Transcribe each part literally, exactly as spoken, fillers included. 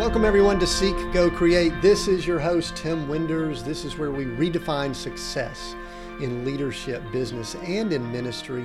Welcome everyone to Seek Go Create. This is your host, Tim Winders. This is where we redefine success in leadership, business, and in ministry.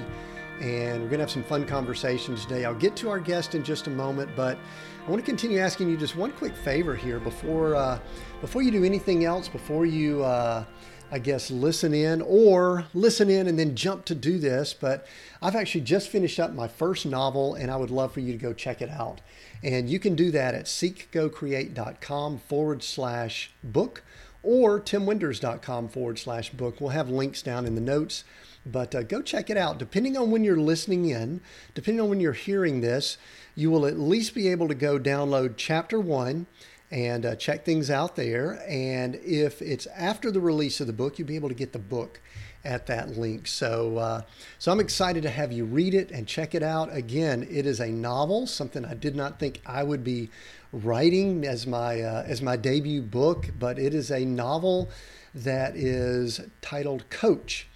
And we're going to have some fun conversations today. I'll get to our guest in just a moment, but I want to continue asking you just one quick favor here before uh, before you do anything else, before you, uh, I guess, listen in or listen in and then jump to do this. But I've actually just finished up my first novel, and I would love for you to go check it out. And you can do that at seekgocreate.com forward slash book or timwinders.com forward slash book. We'll have links down in the notes. But uh, go check it out. Depending on when you're listening in, depending on when you're hearing this, you will at least be able to go download chapter one and uh, check things out there. And if it's after the release of the book, you'll be able to get the book at that link. So, uh, so I'm excited to have you read it and check it out. Again, it is a novel, something I did not think I would be writing as my uh, as my debut book, but it is a novel that is titled Coach.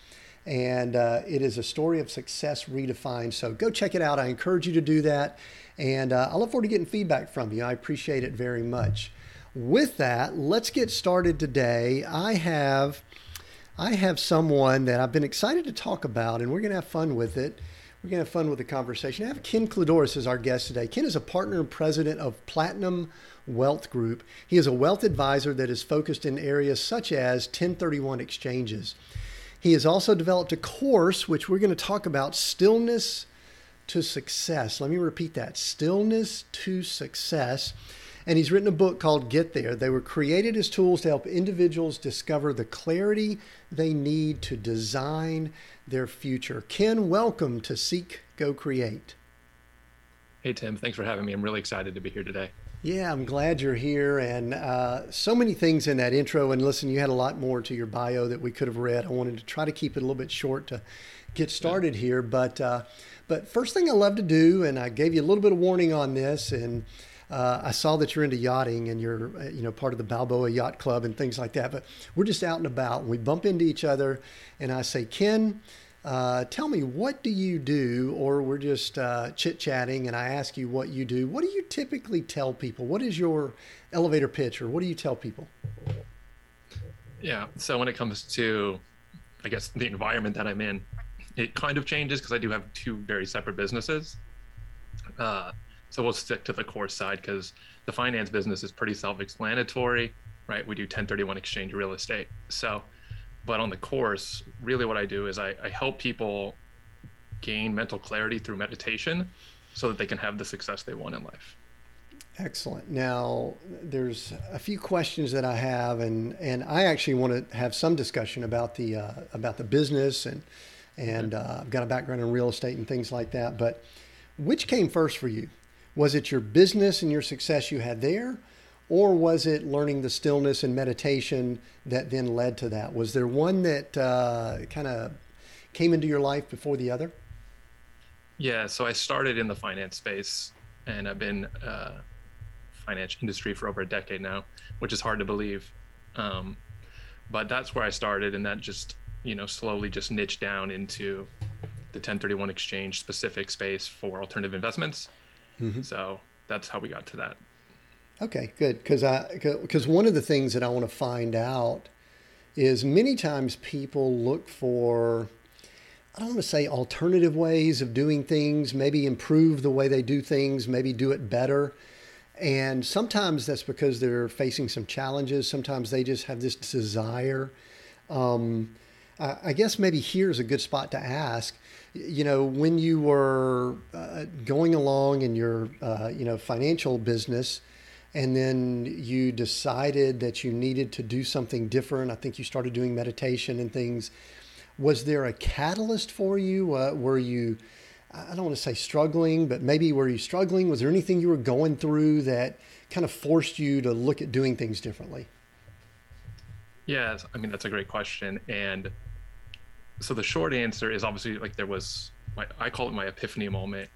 And uh, it is a story of success redefined. So go check it out. I encourage you to do that. And uh, I look forward to getting feedback from you. I appreciate it very much. With that, let's get started today. I have, I have someone that I've been excited to talk about, and we're going to have fun with it. We're going to have fun with the conversation. I have Ken Clodoris as our guest today. Ken is a partner and president of Platinum Wealth Group. He is a wealth advisor that is focused in areas such as ten thirty-one exchanges. He has also developed a course, which we're going to talk about, Stillness to Success. Let me repeat that, Stillness to Success. And he's written a book called Get There. They were created as tools to help individuals discover the clarity they need to design their future. Ken, welcome to Seek, Go, Create. Hey, Tim. Thanks for having me. I'm really excited to be here today. Yeah, I'm glad you're here. And uh, so many things in that intro. And listen, you had a lot more to your bio that we could have read. I wanted to try to keep it a little bit short to get started here. But uh, but first thing I love to do, and I gave you a little bit of warning on this, and uh, I saw that you're into yachting and you're you know part of the Balboa Yacht Club and things like that. But we're just out and about. And we bump into each other, and I say, Ken, Uh, tell me, what do you do? Or we're just uh, chit-chatting and I ask you what you do. What do you typically tell people? What is your elevator pitch, or what do you tell people? Yeah, so when it comes to, I guess, the environment that I'm in, it kind of changes because I do have two very separate businesses. Uh, so we'll stick to the core side because the finance business is pretty self-explanatory, right? We do ten thirty-one exchange real estate. So But on the course, really what I do is I, I help people gain mental clarity through meditation so that they can have the success they want in life. Excellent. Now, there's a few questions that I have, and, and I actually want to have some discussion about the uh, about the business, and and uh, I've got a background in real estate and things like that. But which came first for you? Was it your business and your success you had there? Or was it learning the stillness and meditation that then led to that? Was there one that uh, kind of came into your life before the other? Yeah, so I started in the finance space, and I've been uh finance industry for over a decade now, which is hard to believe. Um, but that's where I started, and that just, you know, slowly just niched down into the ten thirty-one exchange specific space for alternative investments. Mm-hmm. So that's how we got to that. Okay, good. Because I, because one of the things that I want to find out is many times people look for, I don't want to say alternative ways of doing things, maybe improve the way they do things, maybe do it better. And sometimes that's because they're facing some challenges. Sometimes they just have this desire. Um, I, I guess maybe here's a good spot to ask. You know, when you were uh, going along in your, uh, you know, financial business, and then you decided that you needed to do something different. I think you started doing meditation and things. Was there a catalyst for you? Uh, were you, I don't want to say struggling, but maybe were you struggling? Was there anything you were going through that kind of forced you to look at doing things differently? Yeah, I mean, that's a great question. And so the short answer is obviously like there was, my, I call it my epiphany moment.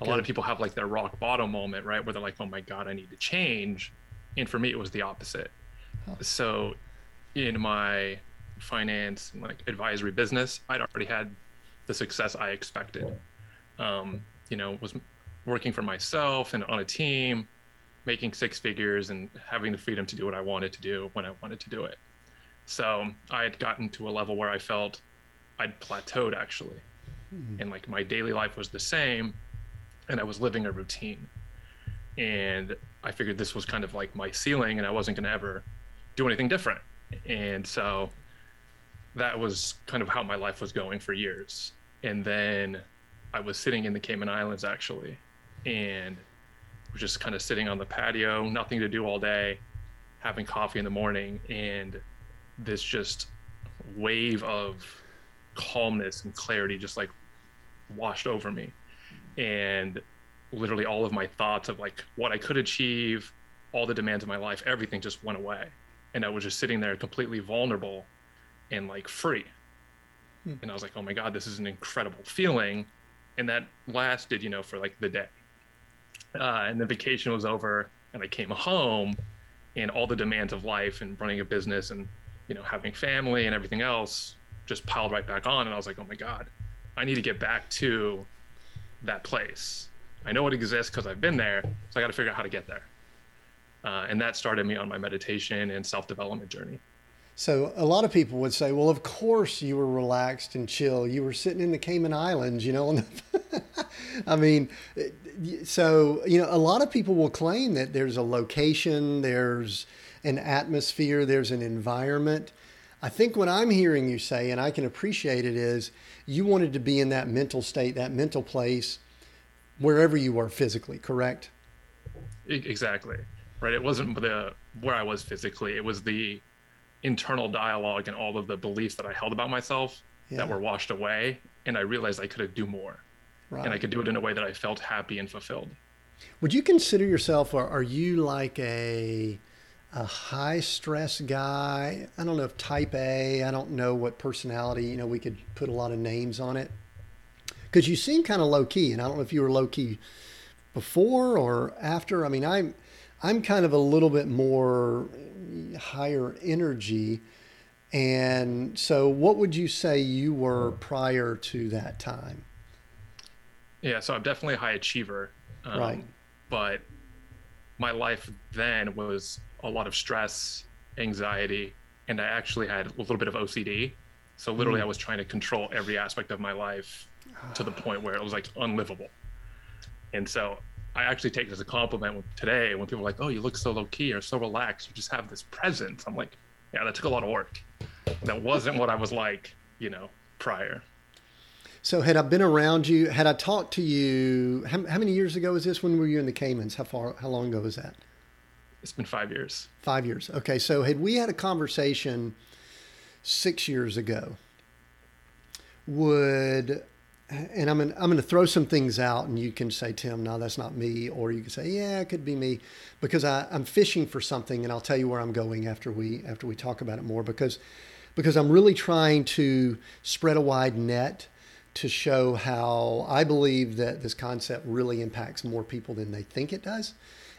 A lot of people have like their rock bottom moment, right? Where they're like, oh my God, I need to change. And for me, it was the opposite. Huh. So in my finance, like advisory business, I'd already had the success I expected. Um, you know, was working for myself and on a team, making six figures and having the freedom to do what I wanted to do when I wanted to do it. So I had gotten to a level where I felt I'd plateaued, actually. Mm-hmm. And like my daily life was the same and I was living a routine. And I figured this was kind of like my ceiling and I wasn't going to ever do anything different. And so that was kind of how my life was going for years. And then I was sitting in the Cayman Islands, actually, and was just kind of sitting on the patio, nothing to do all day, having coffee in the morning. And this just wave of calmness and clarity just like washed over me. And literally all of my thoughts of like what I could achieve, all the demands of my life, everything just went away. And I was just sitting there completely vulnerable and like free. Hmm. And I was like, oh my God, this is an incredible feeling. And that lasted, you know, for like the day. Uh, and the vacation was over and I came home and all the demands of life and running a business and, you know, having family and everything else just piled right back on. And I was like, oh my God, I need to get back to that place. I know it exists because I've been there, so I got to figure out how to get there. Uh, and that started me on my meditation and self-development journey. So a lot of people would say, well, of course you were relaxed and chill. You were sitting in the Cayman Islands, you know. On the I mean, so, you know, a lot of people will claim that there's a location, there's an atmosphere, there's an environment. I think what I'm hearing you say, and I can appreciate it, is you wanted to be in that mental state, that mental place, wherever you were physically, correct? Exactly. Right. It wasn't the where I was physically. It was the internal dialogue and all of the beliefs that I held about myself yeah. that were washed away. And I realized I could do more. Right. And I could do it in a way that I felt happy and fulfilled. Would you consider yourself, or are you like a a high stress guy? I don't know if type A, I don't know what personality, you know, we could put a lot of names on it. Because you seem kind of low key, and I don't know if you were low key before or after. I mean, I'm I'm kind of a little bit more higher energy. And so what would you say you were prior to that time? Yeah, so I'm definitely a high achiever. Um, right. But my life then was a lot of stress, anxiety, and I actually had a little bit of O C D. So literally mm. I was trying to control every aspect of my life to the point where it was like unlivable. And so I actually take it as a compliment today when people are like, oh, you look so low key or so relaxed. You just have this presence. I'm like, yeah, that took a lot of work. That wasn't what I was like, you know, prior. So had I been around you, had I talked to you, how, how many years ago was this? When were you in the Caymans? How far, how long ago was that? It's been five years. Five years. Okay. So had we had a conversation six years ago, would... And I'm going I'm to throw some things out and you can say, Tim, no, that's not me. Or you can say, yeah, it could be me, because I, I'm fishing for something. And I'll tell you where I'm going after we after we talk about it more, because because I'm really trying to spread a wide net to show how I believe that this concept really impacts more people than they think it does.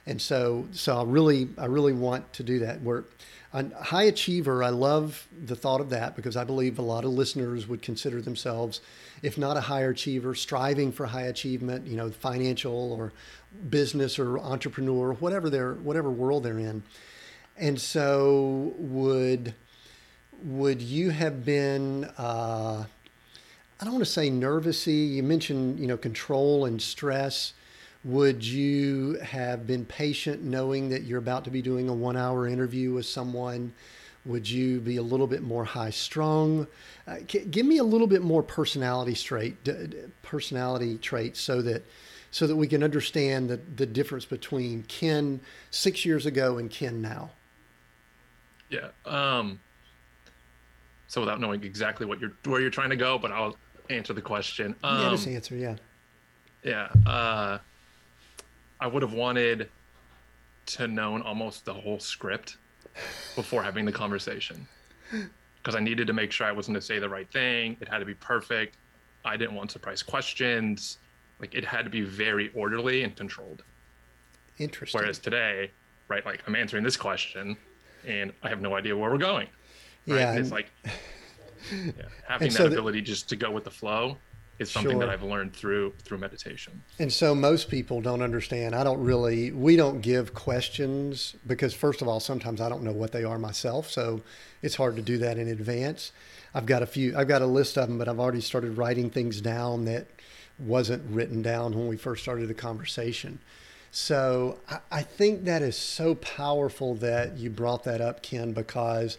And so so I really, I really want to do that. We're a high achiever. I love the thought of that, because I believe a lot of listeners would consider themselves, if not a high achiever, striving for high achievement, you know, financial or business or entrepreneur, whatever they're, whatever world they're in. And so would, would you have been, uh, I don't want to say nervousy. You mentioned, you know, control and stress. Would you have been patient knowing that you're about to be doing a one hour interview with someone? Would you be a little bit more high strung? Uh, c- give me a little bit more personality straight, d- d- personality traits so that so that we can understand the, the difference between Ken six years ago and Ken now. Yeah. Um, so without knowing exactly what you're where you're trying to go, but I'll answer the question. Um, yeah, just answer. Yeah. Yeah. Uh, I would have wanted to known almost the whole script before having the conversation, because I needed to make sure I wasn't going to say the right thing. It had to be perfect. I didn't want surprise questions. Like, it had to be very orderly and controlled. Interesting. Whereas today, right, like I'm answering this question and I have no idea where we're going. Right? Yeah. And it's like yeah, having that so ability the- just to go with the flow is something sure. that I've learned through through meditation. And so most people don't understand. I don't really, we don't give questions because first of all, sometimes I don't know what they are myself. So it's hard to do that in advance. I've got a few, I've got a list of them, but I've already started writing things down that wasn't written down when we first started the conversation. So I, I think that is so powerful that you brought that up, Ken, because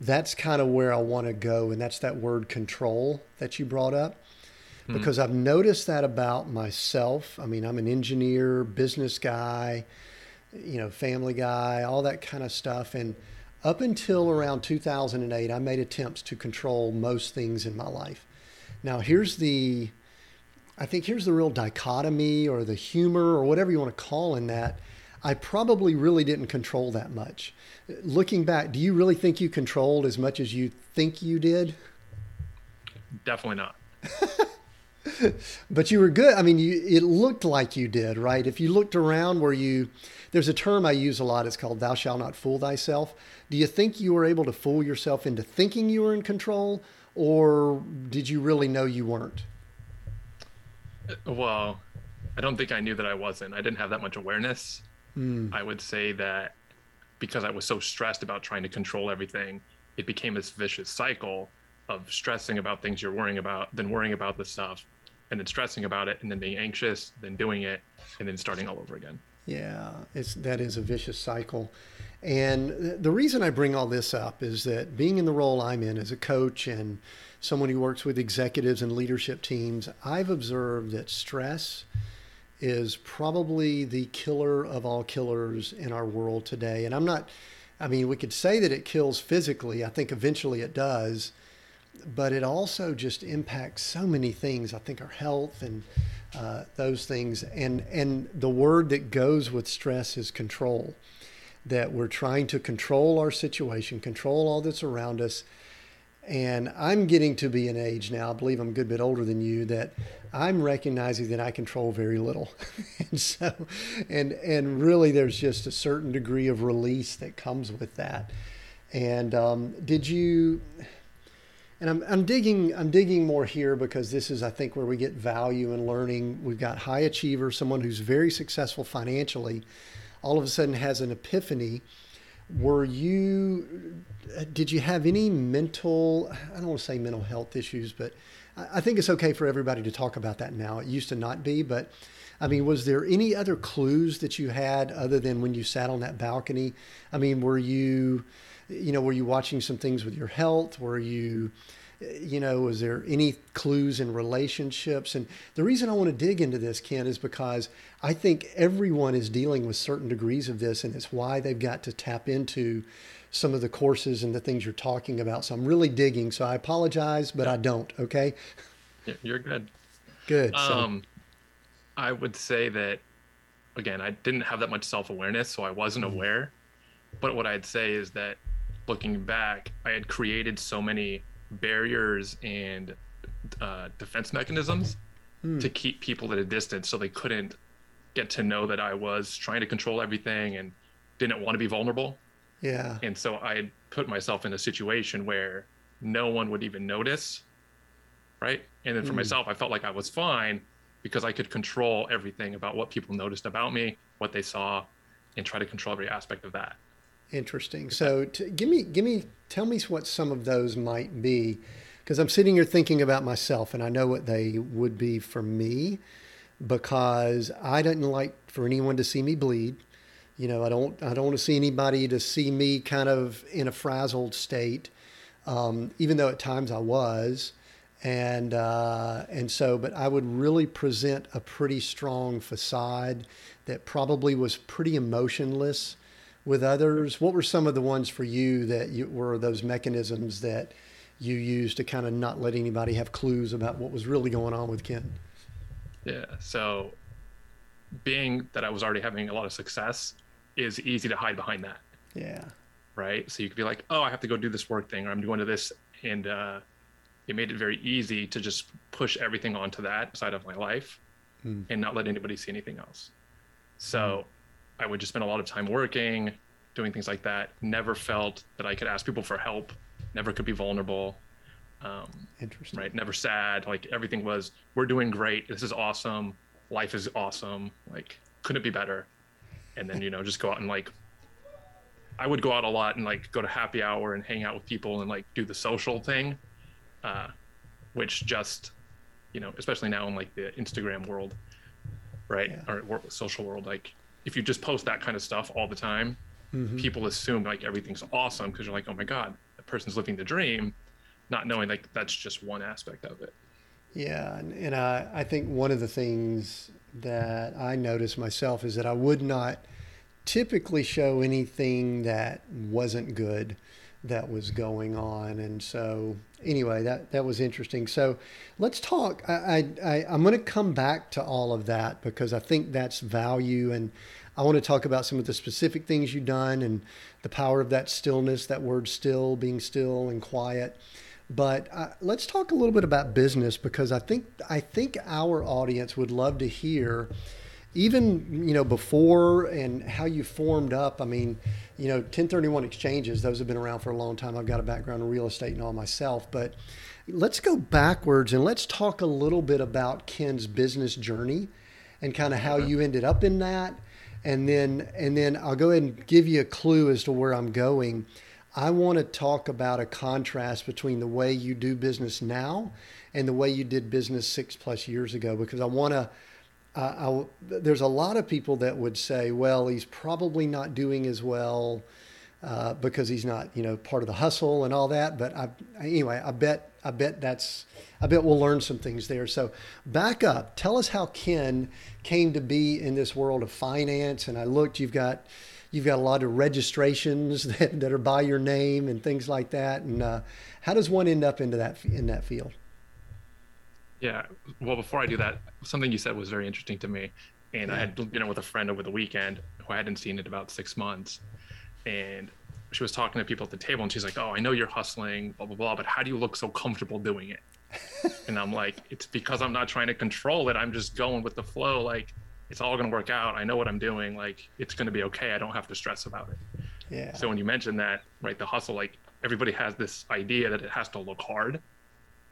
that's kind of where I want to go. And that's that word control that you brought up, because I've noticed that about myself. I mean, I'm an engineer, business guy, you know, family guy, all that kind of stuff. And up until around two thousand eight, I made attempts to control most things in my life. Now, here's the, I think here's the real dichotomy or the humor or whatever you want to call in that. I probably really didn't control that much. Looking back, do you really think you controlled as much as you think you did? Definitely not. But you were good. I mean, you, it looked like you did, right? If you looked around, were you, there's a term I use a lot. It's called, thou shalt not fool thyself. Do you think you were able to fool yourself into thinking you were in control, or did you really know you weren't? Well, I don't think I knew that I wasn't. I didn't have that much awareness. Mm. I would say that because I was so stressed about trying to control everything, it became this vicious cycle of stressing about things you're worrying about, then worrying about the stuff, and then stressing about it, and then being anxious, then doing it, and then starting all over again. Yeah, it's that is a vicious cycle. And the reason I bring all this up is that being in the role I'm in as a coach and someone who works with executives and leadership teams, I've observed that stress is probably the killer of all killers in our world today. And I'm not, I mean, we could say that it kills physically. I think eventually it does. But it also just impacts so many things. I think our health and uh, those things. And, and the word that goes with stress is control, that we're trying to control our situation, control all that's around us. And I'm getting to be an age now, I believe I'm a good bit older than you, that I'm recognizing that I control very little. and so, and and really there's just a certain degree of release that comes with that. And um, did you... And I'm, I'm digging I'm digging more here because this is, I think, where we get value and learning. We've got high achiever, someone who's very successful financially, all of a sudden has an epiphany. Were you, did you have any mental, I don't want to say mental health issues, but I think it's okay for everybody to talk about that now. It used to not be, but I mean, was there any other clues that you had other than when you sat on that balcony? I mean, were you... You know, were you watching some things with your health? Were you, you know, was there any clues in relationships? And the reason I want to dig into this, Ken, is because I think everyone is dealing with certain degrees of this, and it's why they've got to tap into some of the courses and the things you're talking about. So I'm really digging. So I apologize, but I don't. Okay. You're good. Good. Um, so. I would say that, again, I didn't have that much self-awareness, so I wasn't mm-hmm. aware. But what I'd say is that, looking back, I had created so many barriers and uh, defense mechanisms mm. to keep people at a distance so they couldn't get to know that I was trying to control everything and didn't want to be vulnerable. Yeah. And so I put myself in a situation where no one would even notice, right? And then for mm. myself, I felt like I was fine because I could control everything about what people noticed about me, what they saw, and try to control every aspect of that. Interesting. So t- give me, give me, tell me what some of those might be, because I'm sitting here thinking about myself and I know what they would be for me, because I didn't like for anyone to see me bleed. You know, I don't, I don't want to see anybody to see me kind of in a frazzled state, um, even though at times I was. And, uh, and so, but I would really present a pretty strong facade that probably was pretty emotionless with others. What were some of the ones for you that you, were those mechanisms that you used to kind of not let anybody have clues about what was really going on with Ken? Yeah. So being that I was already having a lot of success is easy to hide behind that. Yeah. Right. So you could be like, oh, I have to go do this work thing, or I'm going to this. And, uh, it made it very easy to just push everything onto that side of my life mm. and not let anybody see anything else. So, mm. I would just spend a lot of time working, doing things like that. Never felt that I could ask people for help, never could be vulnerable. Um, Interesting. Right? Never sad. Like everything was, we're doing great. This is awesome. Life is awesome. Like, couldn't it be better? And then, you know, just go out and like, I would go out a lot and like go to happy hour and hang out with people and like do the social thing, uh, which just, you know, especially now in like the Instagram world, right? Yeah. Or social world, like if you just post that kind of stuff all the time, mm-hmm. people assume like everything's awesome because you're like, oh my God, that person's living the dream, not knowing like that's just one aspect of it. Yeah. And, and I, I think one of the things that I noticed myself is that I would not typically show anything that wasn't good that was going on. And so anyway, that, that was interesting. So let's talk. I, I, I'm going to come back to all of that because I think that's value. And I want to talk about some of the specific things you've done and the power of that stillness, that word still, being still and quiet. But uh, let's talk a little bit about business, because I think I think our audience would love to hear, even, you know, before and how you formed up. I mean, you know, ten thirty-one exchanges, those have been around for a long time. I've got a background in real estate and all myself, but let's go backwards and let's talk a little bit about Ken's business journey and kind of how you ended up in that. And then and then I'll go ahead and give you a clue as to where I'm going. I want to talk about a contrast between the way you do business now and the way you did business six plus years ago, because I want to, uh, I, there's a lot of people that would say, well, he's probably not doing as well uh, because he's not, you know, part of the hustle and all that. But I, anyway, I bet, I bet that's, I bet we'll learn some things there. So back up, tell us how Ken came to be in this world of finance. And I looked, you've got, You've got a lot of registrations that, that are by your name and things like that. And uh, how does one end up into that in that field? Yeah. Well, before I do that, something you said was very interesting to me. And yeah. I had dinner with a friend over the weekend who I hadn't seen in about six months. And she was talking to people at the table and she's like, oh, I know you're hustling, blah, blah, blah, but how do you look so comfortable doing it? And I'm like, it's because I'm not trying to control it. I'm just going with the flow. Like, it's all going to work out. I know what I'm doing. Like, it's going to be okay. I don't have to stress about it. Yeah. So when you mentioned that, right, the hustle, like everybody has this idea that it has to look hard,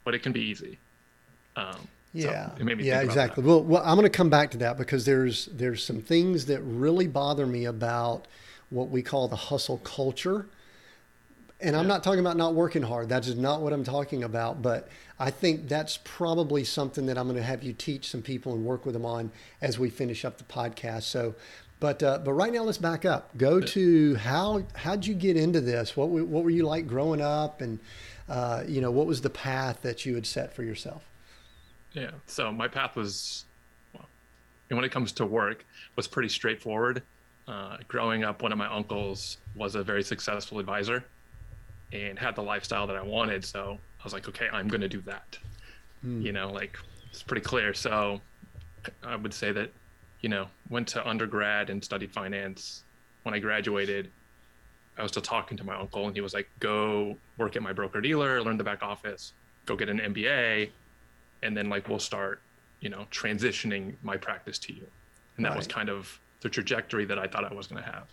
but it can be easy. Um, yeah. So it made me yeah, think about exactly. That. Well, well, I'm going to come back to that because there's, there's some things that really bother me about what we call the hustle culture. And I'm yeah. not talking about not working hard. That's not what I'm talking about. But I think that's probably something that I'm going to have you teach some people and work with them on as we finish up the podcast. So, but uh, but right now let's back up. Go yeah. to how how'd you get into this? What what were you like growing up, and uh, you know, what was the path that you had set for yourself? Yeah. So my path was, well, when it comes to work, was pretty straightforward. Uh, growing up, one of my uncles was a very successful advisor and had the lifestyle that I wanted. So I was like, okay, I'm going to do that. Mm. You know, like it's pretty clear. So I would say that, you know, went to undergrad and studied finance. When I graduated, I was still talking to my uncle and he was like, go work at my broker dealer, learn the back office, go get an M B A. And then like, we'll start, you know, transitioning my practice to you. And that right. was kind of the trajectory that I thought I was going to have.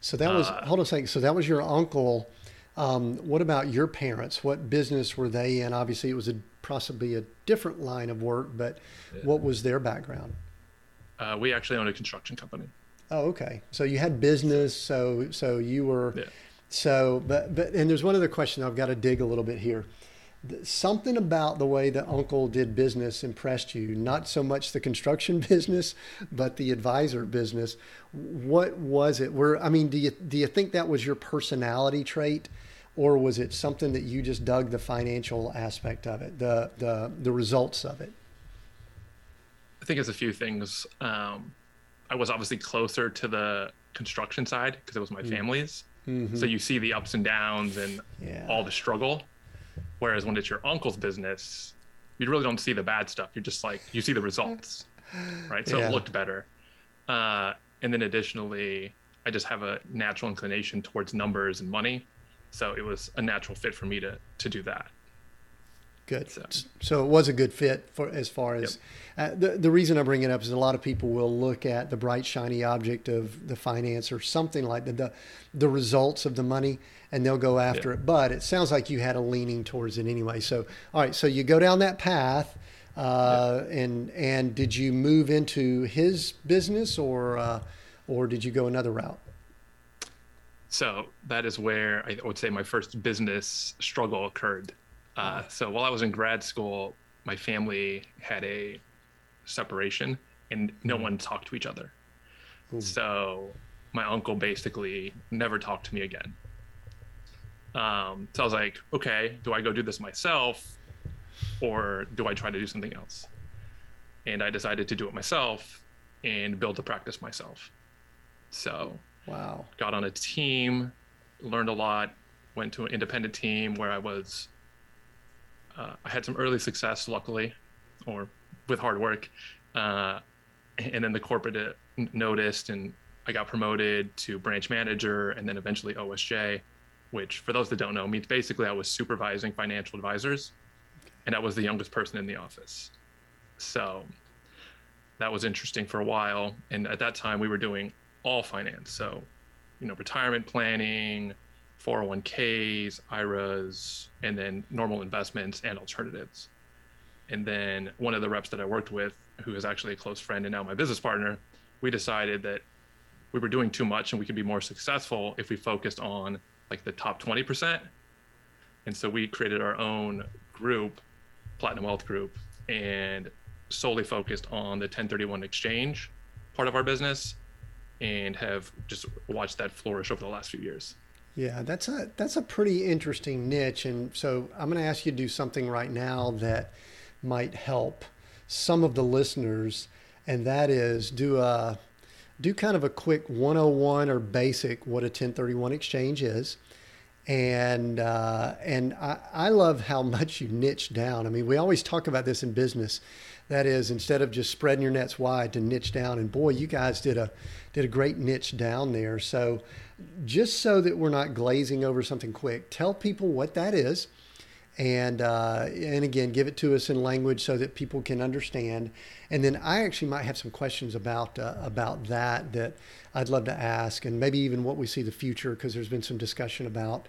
So that was, uh, hold on a second. So that was your uncle. Um, what about your parents? What business were they in? Obviously, it was a, possibly a different line of work, but yeah. what was their background? Uh, we actually owned a construction company. Oh, okay. So you had business. So so you were. Yeah. So but but and there's one other question I've got to dig a little bit here. Something about the way the uncle did business impressed you, not so much the construction business, but the advisor business. What was it? Where, I mean, do you, do you think that was your personality trait, or was it something that you just dug the financial aspect of it, the, the, the results of it? I think it's a few things. Um, I was obviously closer to the construction side because it was my family's. Mm-hmm. So you see the ups and downs and yeah. all the struggle. Whereas when it's your uncle's business, you really don't see the bad stuff. You're just like, you see the results, right? So yeah. it looked better. Uh, and then additionally, I just have a natural inclination towards numbers and money. So it was a natural fit for me to to do that. Good. So, so it was a good fit for as far as yep. uh, the the reason I bring it up is a lot of people will look at the bright shiny object of the finance or something like that, the the results of the money, and they'll go after yep. it. But it sounds like you had a leaning towards it anyway. So all right, so you go down that path, uh, yep. and and did you move into his business or uh, or did you go another route? So that is where I would say my first business struggle occurred. Uh, so while I was in grad school, my family had a separation and no one talked to each other. Ooh. So my uncle basically never talked to me again. Um, so I was like, okay, do I go do this myself or do I try to do something else? And I decided to do it myself and build the practice myself. So wow. Got on a team, learned a lot, went to an independent team where I was Uh, I had some early success, luckily, or with hard work. Uh, and then the corporate noticed and I got promoted to branch manager and then eventually O S J, which for those that don't know means basically I was supervising financial advisors and I was the youngest person in the office. So that was interesting for a while. And at that time we were doing all finance. So, you know, retirement planning, four oh one k's, I R As, and then normal investments and alternatives. And then one of the reps that I worked with, who is actually a close friend and now my business partner, we decided that we were doing too much and we could be more successful if we focused on like the top twenty percent. And so we created our own group, Platinum Wealth Group, and solely focused on the ten thirty-one exchange part of our business and have just watched that flourish over the last few years. Yeah, that's a that's a pretty interesting niche. And so I'm going to ask you to do something right now that might help some of the listeners. And that is do a do kind of a quick one oh one or basic what a ten thirty-one exchange is. And uh, and I, I love how much you niche down. I mean, we always talk about this in business. That is, instead of just spreading your nets wide, to niche down. And boy, you guys did a did a great niche down there. So just so that we're not glazing over something quick, tell people what that is. And uh, and again, give it to us in language so that people can understand. And then I actually might have some questions about uh, about that that I'd love to ask, and maybe even what we see the future, because there's been some discussion about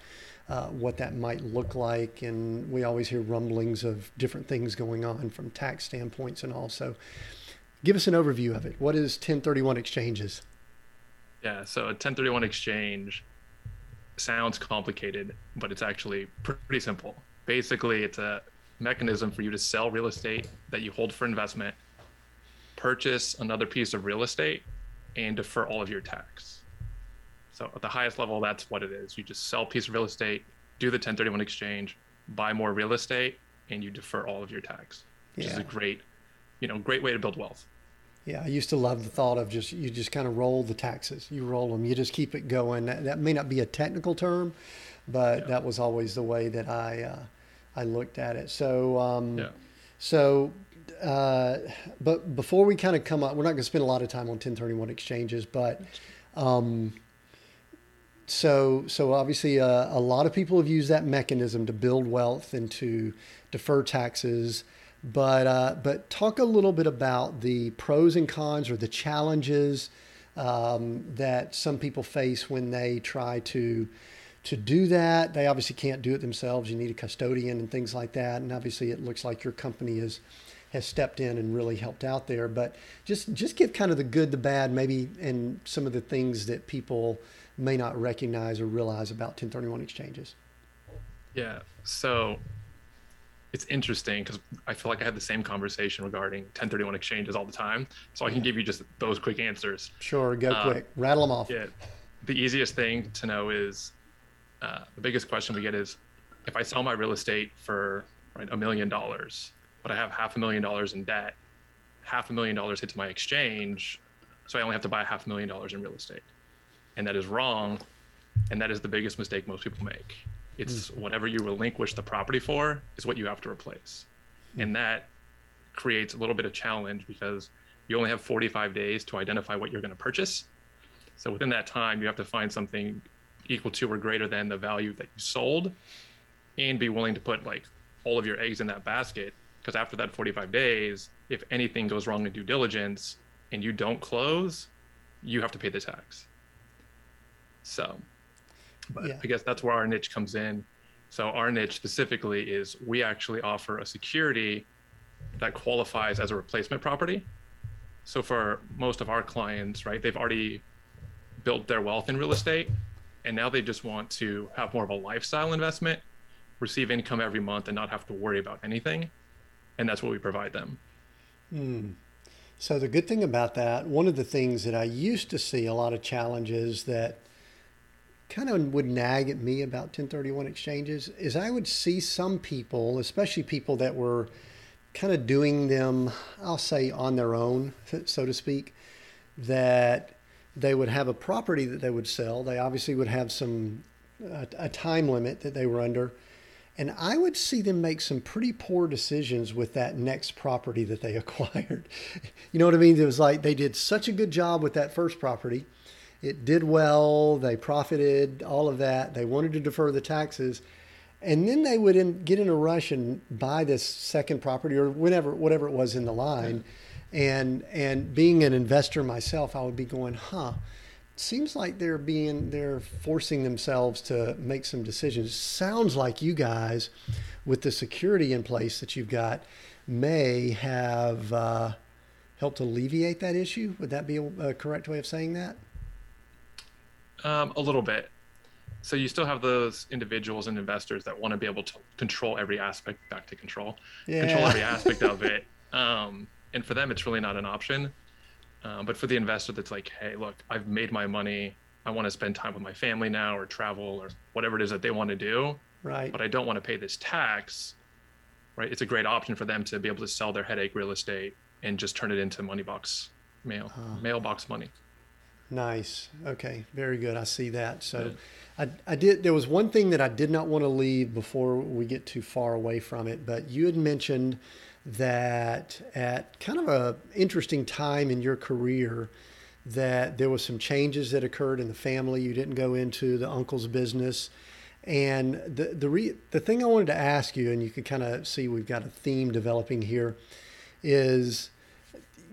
uh, what that might look like. And we always hear rumblings of different things going on from tax standpoints and all. So give us an overview of it. What is ten thirty-one exchanges? Yeah, so a ten thirty-one exchange sounds complicated, but it's actually pretty simple. Basically, it's a mechanism for you to sell real estate that you hold for investment, purchase another piece of real estate, and defer all of your tax. So at the highest level, that's what it is. You just sell a piece of real estate, do the ten thirty-one exchange, buy more real estate, and you defer all of your tax, which yeah. is a great, you know, great way to build wealth. Yeah, I used to love the thought of just, you just kind of roll the taxes. You roll them, you just keep it going. That, that may not be a technical term, but yeah. that was always the way that I uh, I looked at it. So, um, yeah. so, uh, but before we kind of come up, we're not going to spend a lot of time on ten thirty-one exchanges, but um, so, so obviously uh, a lot of people have used that mechanism to build wealth and to defer taxes. But uh, but talk a little bit about the pros and cons or the challenges um, that some people face when they try to to do that. They obviously can't do it themselves. You need a custodian and things like that. And obviously, it looks like your company is has stepped in and really helped out there. But just just give kind of the good, the bad, maybe, and some of the things that people may not recognize or realize about ten thirty-one exchanges. Yeah. So. It's interesting because I feel like I have the same conversation regarding ten thirty-one exchanges all the time. So I can give you just those quick answers. Sure, go uh, quick, rattle them off. Yeah, the easiest thing to know is, uh, the biggest question we get is, if I sell my real estate for right, a million dollars, but I have half a million dollars in debt, half a million dollars hits my exchange, so I only have to buy half a million dollars in real estate. And that is wrong. And that is the biggest mistake most people make. It's whatever you relinquish the property for is what you have to replace. And that creates a little bit of challenge because you only have forty-five days to identify what you're going to purchase. So within that time, you have to find something equal to or greater than the value that you sold and be willing to put like all of your eggs in that basket. Because after that forty-five days, if anything goes wrong in due diligence and you don't close, you have to pay the tax. So but yeah. I guess that's where our niche comes in. So our niche specifically is we actually offer a security that qualifies as a replacement property. So for most of our clients, right, they've already built their wealth in real estate, and now they just want to have more of a lifestyle investment, receive income every month, and not have to worry about anything. And that's what we provide them. Mm. So the good thing about that, one of the things that I used to see a lot of challenges that kind of would nag at me about ten thirty-one exchanges is I would see some people, especially people that were kind of doing them, I'll say on their own, so to speak, that they would have a property that they would sell. They obviously would have some uh, a time limit that they were under. And I would see them make some pretty poor decisions with that next property that they acquired. You know what I mean? It was like they did such a good job with that first property. It did well. They profited, all of that. They wanted to defer the taxes. And then they would in, get in a rush and buy this second property or whatever, whatever it was in the line. And and being an investor myself, I would be going, huh, seems like they're being, they're forcing themselves to make some decisions. Sounds like you guys, with the security in place that you've got, may have uh, helped alleviate that issue. Would that be a, a correct way of saying that? Um, a little bit. So you still have those individuals and investors that want to be able to control every aspect, back to control, yeah. control every aspect of it. Um, and for them, it's really not an option. Um, but for the investor that's like, hey, look, I've made my money. I want to spend time with my family now, or travel, or whatever it is that they want to do. Right. But I don't want to pay this tax. Right. It's a great option for them to be able to sell their headache real estate and just turn it into money box mail, uh, mailbox money. Nice. Okay. Very good. I see that. So yeah. I, I did. There was one thing that I did not want to leave before we get too far away from it. But you had mentioned that at kind of a interesting time in your career that there was some changes that occurred in the family. You didn't go into the uncle's business. And the the re, the thing I wanted to ask you, and you can kind of see we've got a theme developing here, is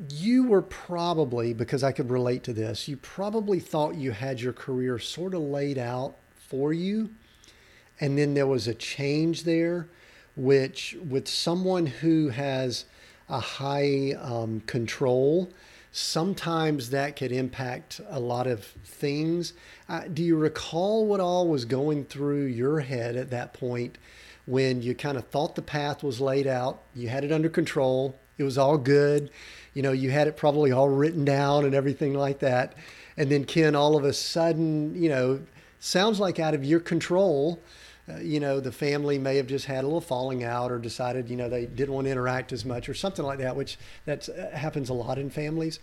you were probably, because I could relate to this, you probably thought you had your career sort of laid out for you. And then there was a change there, which with someone who has a high um, control, sometimes that could impact a lot of things. Uh, do you recall what all was going through your head at that point when you kind of thought the path was laid out, you had it under control, it was all good, you know, you had it probably all written down and everything like that. And then Ken, all of a sudden, you know, sounds like out of your control, you know, the family may have just had a little falling out or decided, you know, they didn't want to interact as much or something like that, which that uh, happens a lot in families.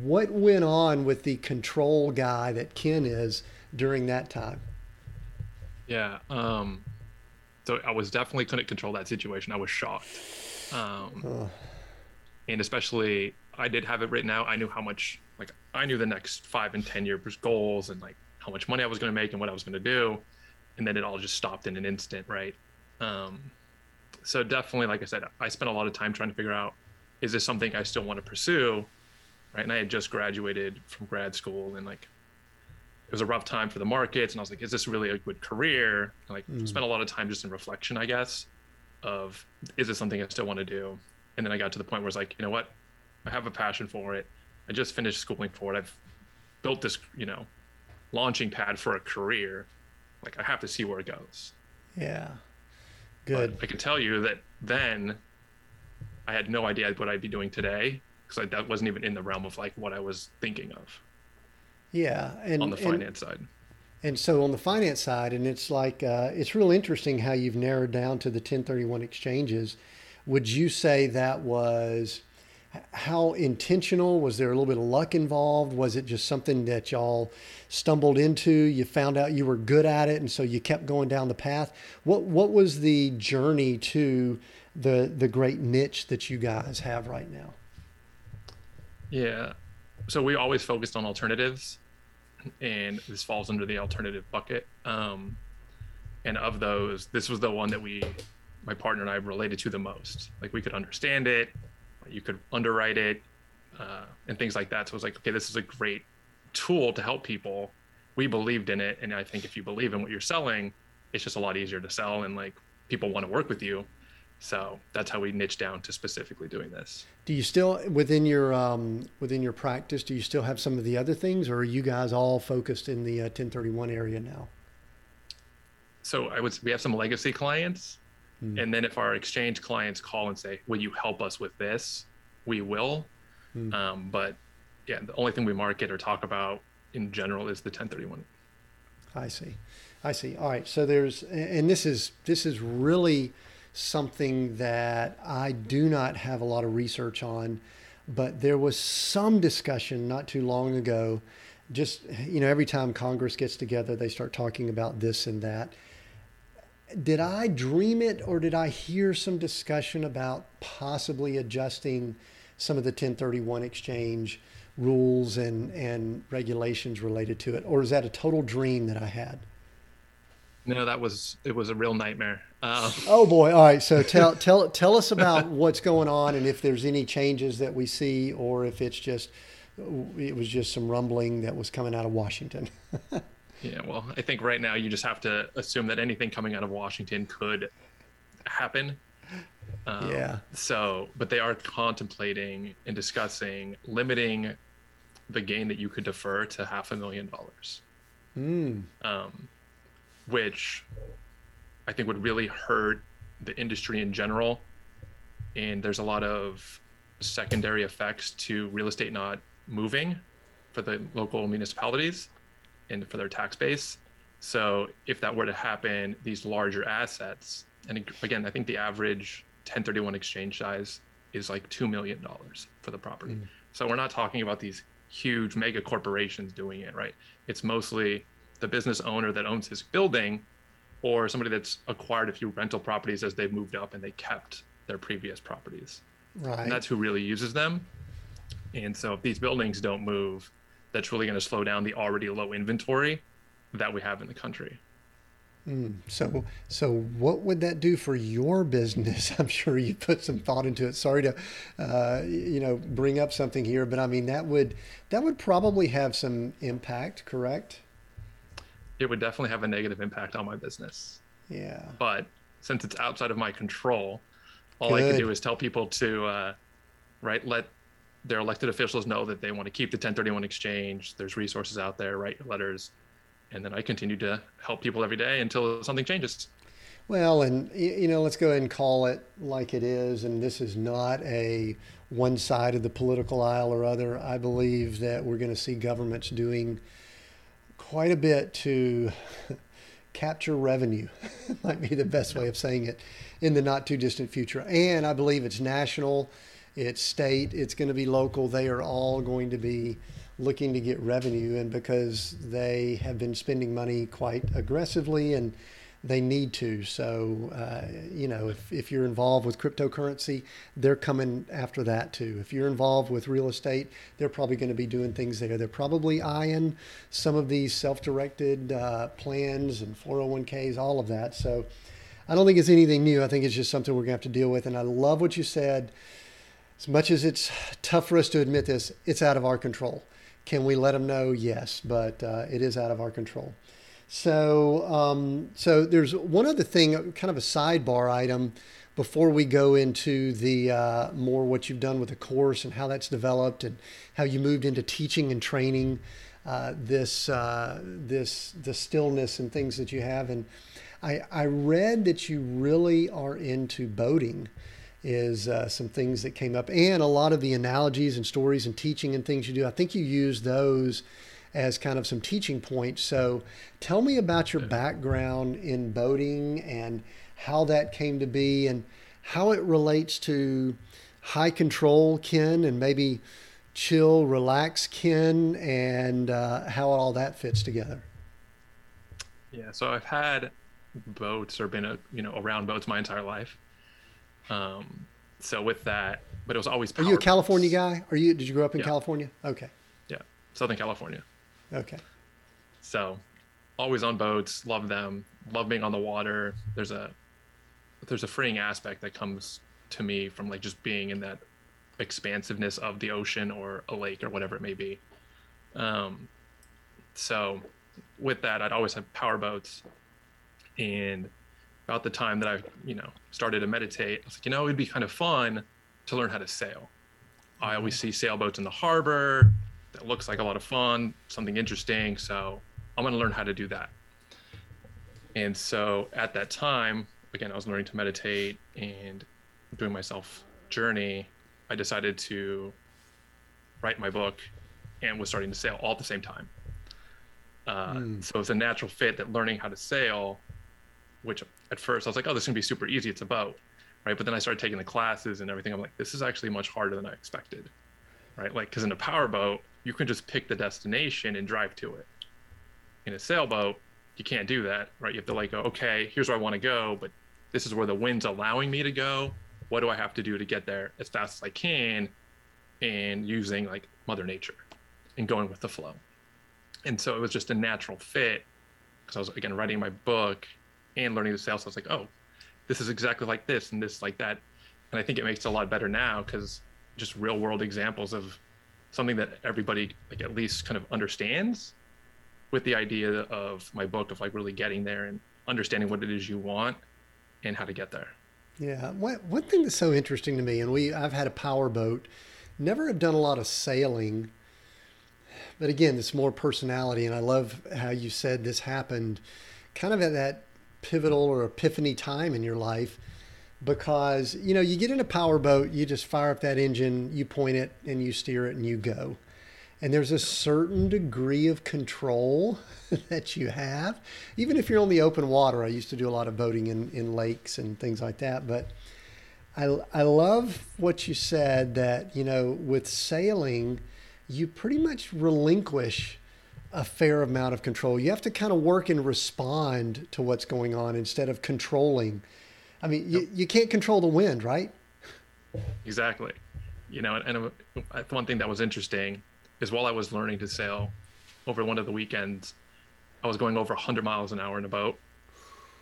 What went on with the control guy that Ken is during that time? Yeah. Um, so I was definitely couldn't control that situation. I was shocked. Um, oh. And especially I did have it written out. I knew how much, like I knew the next five and ten year goals and like how much money I was going to make and what I was going to do. And then it all just stopped in an instant, right? Um, so definitely, like I said, I spent a lot of time trying to figure out, is this something I still want to pursue, right? And I had just graduated from grad school, and like, it was a rough time for the markets. And I was like, is this really a good career? And like, mm. spent a lot of time just in reflection, I guess, of is this something I still want to do? And then I got to the point where it's like, you know what? I have a passion for it. I just finished schooling for it. I've built this, you know, launching pad for a career. Like, I have to see where it goes. Yeah. Good. But I can tell you that then I had no idea what I'd be doing today, because that wasn't even in the realm of like what I was thinking of. Yeah. And on the finance and, side. And so on the finance side, and it's like, uh, it's real interesting how you've narrowed down to the ten thirty-one exchanges. Would you say that was, how intentional? Was there a little bit of luck involved? Was it just something that y'all stumbled into? You found out you were good at it, and so you kept going down the path. What what was the journey to the the great niche that you guys have right now? Yeah. So we always focused on alternatives, and this falls under the alternative bucket. Um, and of those, this was the one that we my partner and I related to the most. Like, we could understand it, you could underwrite it, uh, and things like that. So I was like, okay, this is a great tool to help people. We believed in it. And I think if you believe in what you're selling, it's just a lot easier to sell, and like, people want to work with you. So that's how we niche down to specifically doing this. Do you still, within your um, within your practice, do you still have some of the other things, or are you guys all focused in the uh, ten thirty-one area now? So I would, we have some legacy clients. Hmm. And then if our exchange clients call and say, will you help us with this? We will. Hmm. Um, but yeah, the only thing we market or talk about in general is the ten thirty-one. I see. I see. All right. So there's, and this is, this is really something that I do not have a lot of research on, but there was some discussion not too long ago. Just, you know, every time Congress gets together, they start talking about this and that. Did I dream it, or did I hear some discussion about possibly adjusting some of the ten thirty-one exchange rules and, and regulations related to it? Or is that a total dream that I had? No, that was, it was a real nightmare. Um, oh boy. All right. So tell, tell, tell us about what's going on, and if there's any changes that we see, or if it's just, it was just some rumbling that was coming out of Washington. Yeah. Well, I think right now you just have to assume that anything coming out of Washington could happen. Um, yeah. So, but they are contemplating and discussing limiting the gain that you could defer to half a million dollars. Mm. Um, which I think would really hurt the industry in general. And there's a lot of secondary effects to real estate not moving for the local municipalities and for their tax base. So if that were to happen, these larger assets, and again, I think the average ten thirty-one exchange size is like two million dollars for the property. Mm. So we're not talking about these huge mega corporations doing it, right? It's mostly the business owner that owns his building, or somebody that's acquired a few rental properties as they've moved up and they kept their previous properties. Right. And that's who really uses them. And so if these buildings don't move, that's really going to slow down the already low inventory that we have in the country. Mm, so, so what would that do for your business? I'm sure you put some thought into it. Sorry to, uh, you know, bring up something here, but I mean, that would, that would probably have some impact, correct? It would definitely have a negative impact on my business. Yeah. But since it's outside of my control, all Good. I can do is tell people to, uh, right, let their elected officials know that they want to keep the ten thirty-one exchange. There's resources out there, write your letters. And then I continue to help people every day until something changes. Well, and, you know, let's go ahead and call it like it is. And this is not a one side of the political aisle or other. I believe that we're going to see governments doing quite a bit to capture revenue, might be the best way of saying it, in the not too distant future. And I believe it's national, it's state, it's going to be local. They are all going to be looking to get revenue, and because they have been spending money quite aggressively and they need to. So, uh, you know, if, if you're involved with cryptocurrency, they're coming after that too. If you're involved with real estate, they're probably going to be doing things there. They're probably eyeing some of these self-directed uh, plans and four oh one k's, all of that. So I don't think it's anything new. I think it's just something we're going to have to deal with. And I love what you said. As much as it's tough for us to admit this, it's out of our control. Can we let them know? Yes, but uh, it is out of our control. So, um, so there's one other thing, kind of a sidebar item, before we go into the uh, more what you've done with the course and how that's developed and how you moved into teaching and training uh, this uh, this the stillness and things that you have. And I, I read that you really are into boating. Is uh, some things that came up, and a lot of the analogies and stories and teaching and things you do. I think you use those as kind of some teaching points. So tell me about your background in boating and how that came to be and how it relates to high control Ken and maybe chill, relax Ken, and uh, how all that fits together. Yeah. So I've had boats or been, a, you know, around boats my entire life. Um, so with that, but it was always power. Are you a California guy? Are you, did you grow up in yeah. California? Okay. Yeah. Southern California. Okay. So always on boats, love them, love being on the water. There's a there's a freeing aspect that comes to me from like just being in that expansiveness of the ocean or a lake or whatever it may be. Um, so with that, I'd always have power boats. And about the time that I, you know, started to meditate, I was like, you know, it'd be kind of fun to learn how to sail. I always see sailboats in the harbor. That looks like a lot of fun, something interesting. So I'm going to learn how to do that. And so at that time, again, I was learning to meditate and doing my self journey. I decided to write my book and was starting to sail all at the same time. Uh, mm. So it's a natural fit that learning how to sail, which at first I was like, oh, this is going to be super easy. It's a boat, right? But then I started taking the classes and everything. I'm like, this is actually much harder than I expected, right? Like, because in a power boat, you can just pick the destination and drive to it. In a sailboat, you can't do that, right? You have to like go, okay, here's where I want to go, but this is where the wind's allowing me to go. What do I have to do to get there as fast as I can? And using like Mother Nature and going with the flow. And so it was just a natural fit because I was, again, writing my book and learning to sail. So I was like, oh, this is exactly like this and this like that. And I think it makes it a lot better now because just real world examples of something that everybody like at least kind of understands, with the idea of my book of like really getting there and understanding what it is you want and how to get there. Yeah. One, one thing that's so interesting to me, and we, I've had a power boat, never have done a lot of sailing, but again, it's more personality. And I love how you said this happened kind of at that pivotal or epiphany time in your life, because, you know, you get in a power boat, you just fire up that engine, you point it and you steer it and you go. And there's a certain degree of control that you have, even if you're on the open water. I used to do a lot of boating in, in lakes and things like that. But I, I love what you said that, you know, with sailing, you pretty much relinquish a fair amount of control. You have to kind of work and respond to what's going on instead of controlling. I mean, you, you can't control the wind, right? Exactly. You know, and, and one thing that was interesting is while I was learning to sail, over one of the weekends, I was going over one hundred miles an hour in a boat.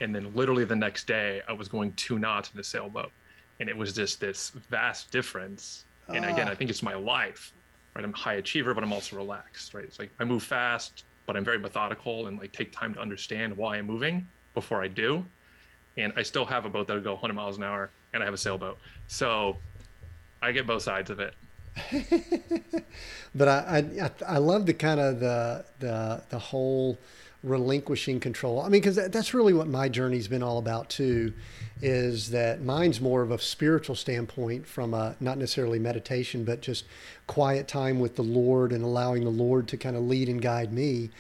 And then literally the next day, I was going two knots in a sailboat. And it was just this vast difference. And ah. again, I think it's my life, right? I'm a high achiever, but I'm also relaxed, right? It's like I move fast, but I'm very methodical and like take time to understand why I'm moving before I do. And I still have a boat that'll go one hundred miles an hour, and I have a sailboat. So I get both sides of it. But I, I I love the kind of the the the whole relinquishing control. I mean, because that, that's really what my journey's been all about too, is that mine's more of a spiritual standpoint from a, not necessarily meditation, but just quiet time with the Lord and allowing the Lord to kind of lead and guide me.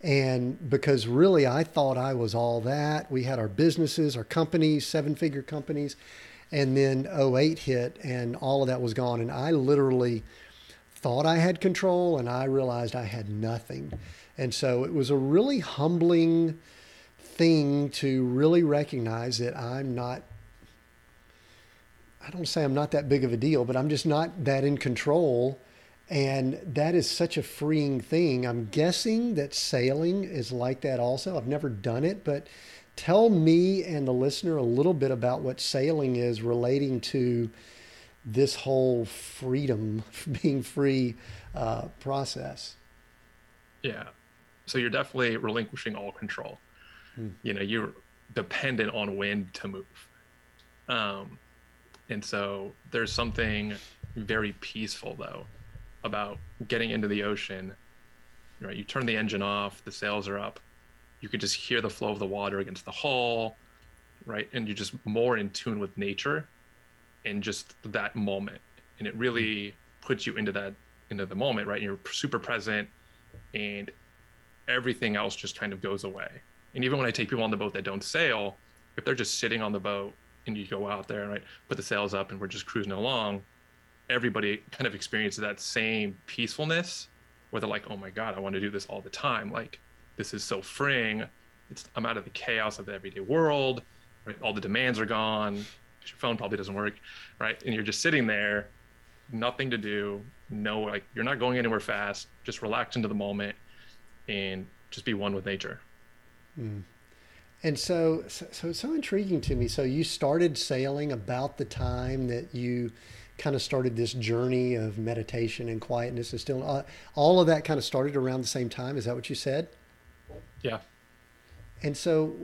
And because really I thought I was all that. We had our businesses, our companies, seven-figure companies. And then oh eight hit and all of that was gone. And I literally thought I had control and I realized I had nothing. And so it was a really humbling thing to really recognize that I'm not, I don't say I'm not that big of a deal, but I'm just not that in control. And that is such a freeing thing. I'm guessing that sailing is like that also. I've never done it, but tell me and the listener a little bit about what sailing is relating to this whole freedom, being free uh, process. Yeah. So you're definitely relinquishing all control. Hmm. You know, you're dependent on wind to move. Um, and so there's something very peaceful, though, about getting into the ocean. Right? You turn the engine off, the sails are up. You could just hear the flow of the water against the hull, right? And you're just more in tune with nature in just that moment. And it really puts you into that, into the moment, right? And you're super present and everything else just kind of goes away. And even when I take people on the boat that don't sail, if they're just sitting on the boat and you go out there, right, put the sails up and we're just cruising along, everybody kind of experiences that same peacefulness where they're like, oh my God, I want to do this all the time. Like, this is so freeing. It's, I'm out of the chaos of the everyday world, right? All the demands are gone. Your phone probably doesn't work, right? And you're just sitting there, nothing to do. No, like you're not going anywhere fast. Just relax into the moment and just be one with nature. Mm. And so, so, so it's so intriguing to me. So you started sailing about the time that you kind of started this journey of meditation and quietness and still uh, all of that kind of started around the same time. Is that what you said? Yeah. And so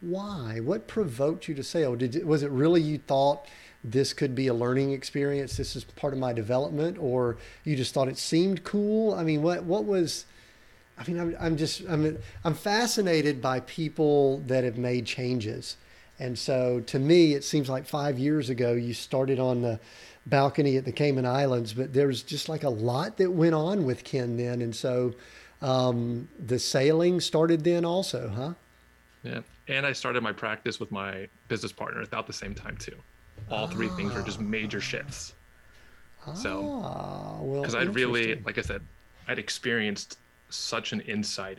why, what provoked you to sail? Did was it really, you thought this could be a learning experience? This is part of my development, or you just thought it seemed cool? I mean, what, what was, I mean, I'm, I'm just, I'm, I'm fascinated by people that have made changes. And so to me, it seems like five years ago, you started on the balcony at the Cayman Islands, but there was just like a lot that went on with Ken then. And so um, the sailing started then also, huh? Yeah. And I started my practice with my business partner about the same time too. All ah. three things were just major shifts. Ah, so, well, because I'd really, like I said, I'd experienced such an insight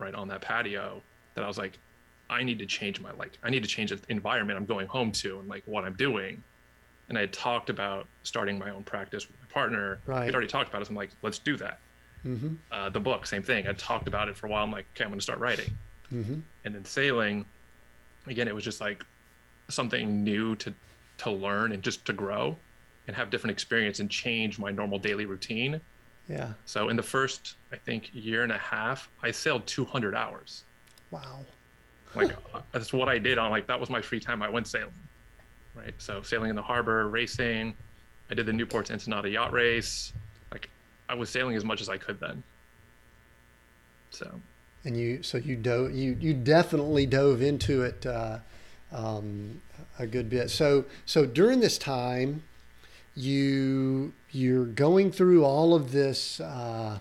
right on that patio that I was like, I need to change my life. I need to change the environment I'm going home to and like what I'm doing. And I had talked about starting my own practice with my partner. Right. I'd already talked about it. So I'm like, let's do that. Mm-hmm. Uh, the book, same thing. I talked about it for a while. I'm like, okay, I'm going to start writing. Mm-hmm. And then sailing, again, it was just like something new to, to learn and just to grow and have different experience and change my normal daily routine. Yeah. So in the first, I think, year and a half, I sailed two hundred hours. Wow. Like that's what I did on like, that was my free time. I went sailing, right? So sailing in the harbor, racing. I did the Newport's Ensenada yacht race. Like I was sailing as much as I could then. So. And you, so you do, you, you definitely dove into it uh, um, a good bit. So, so during this time, you, you're going through all of this, uh,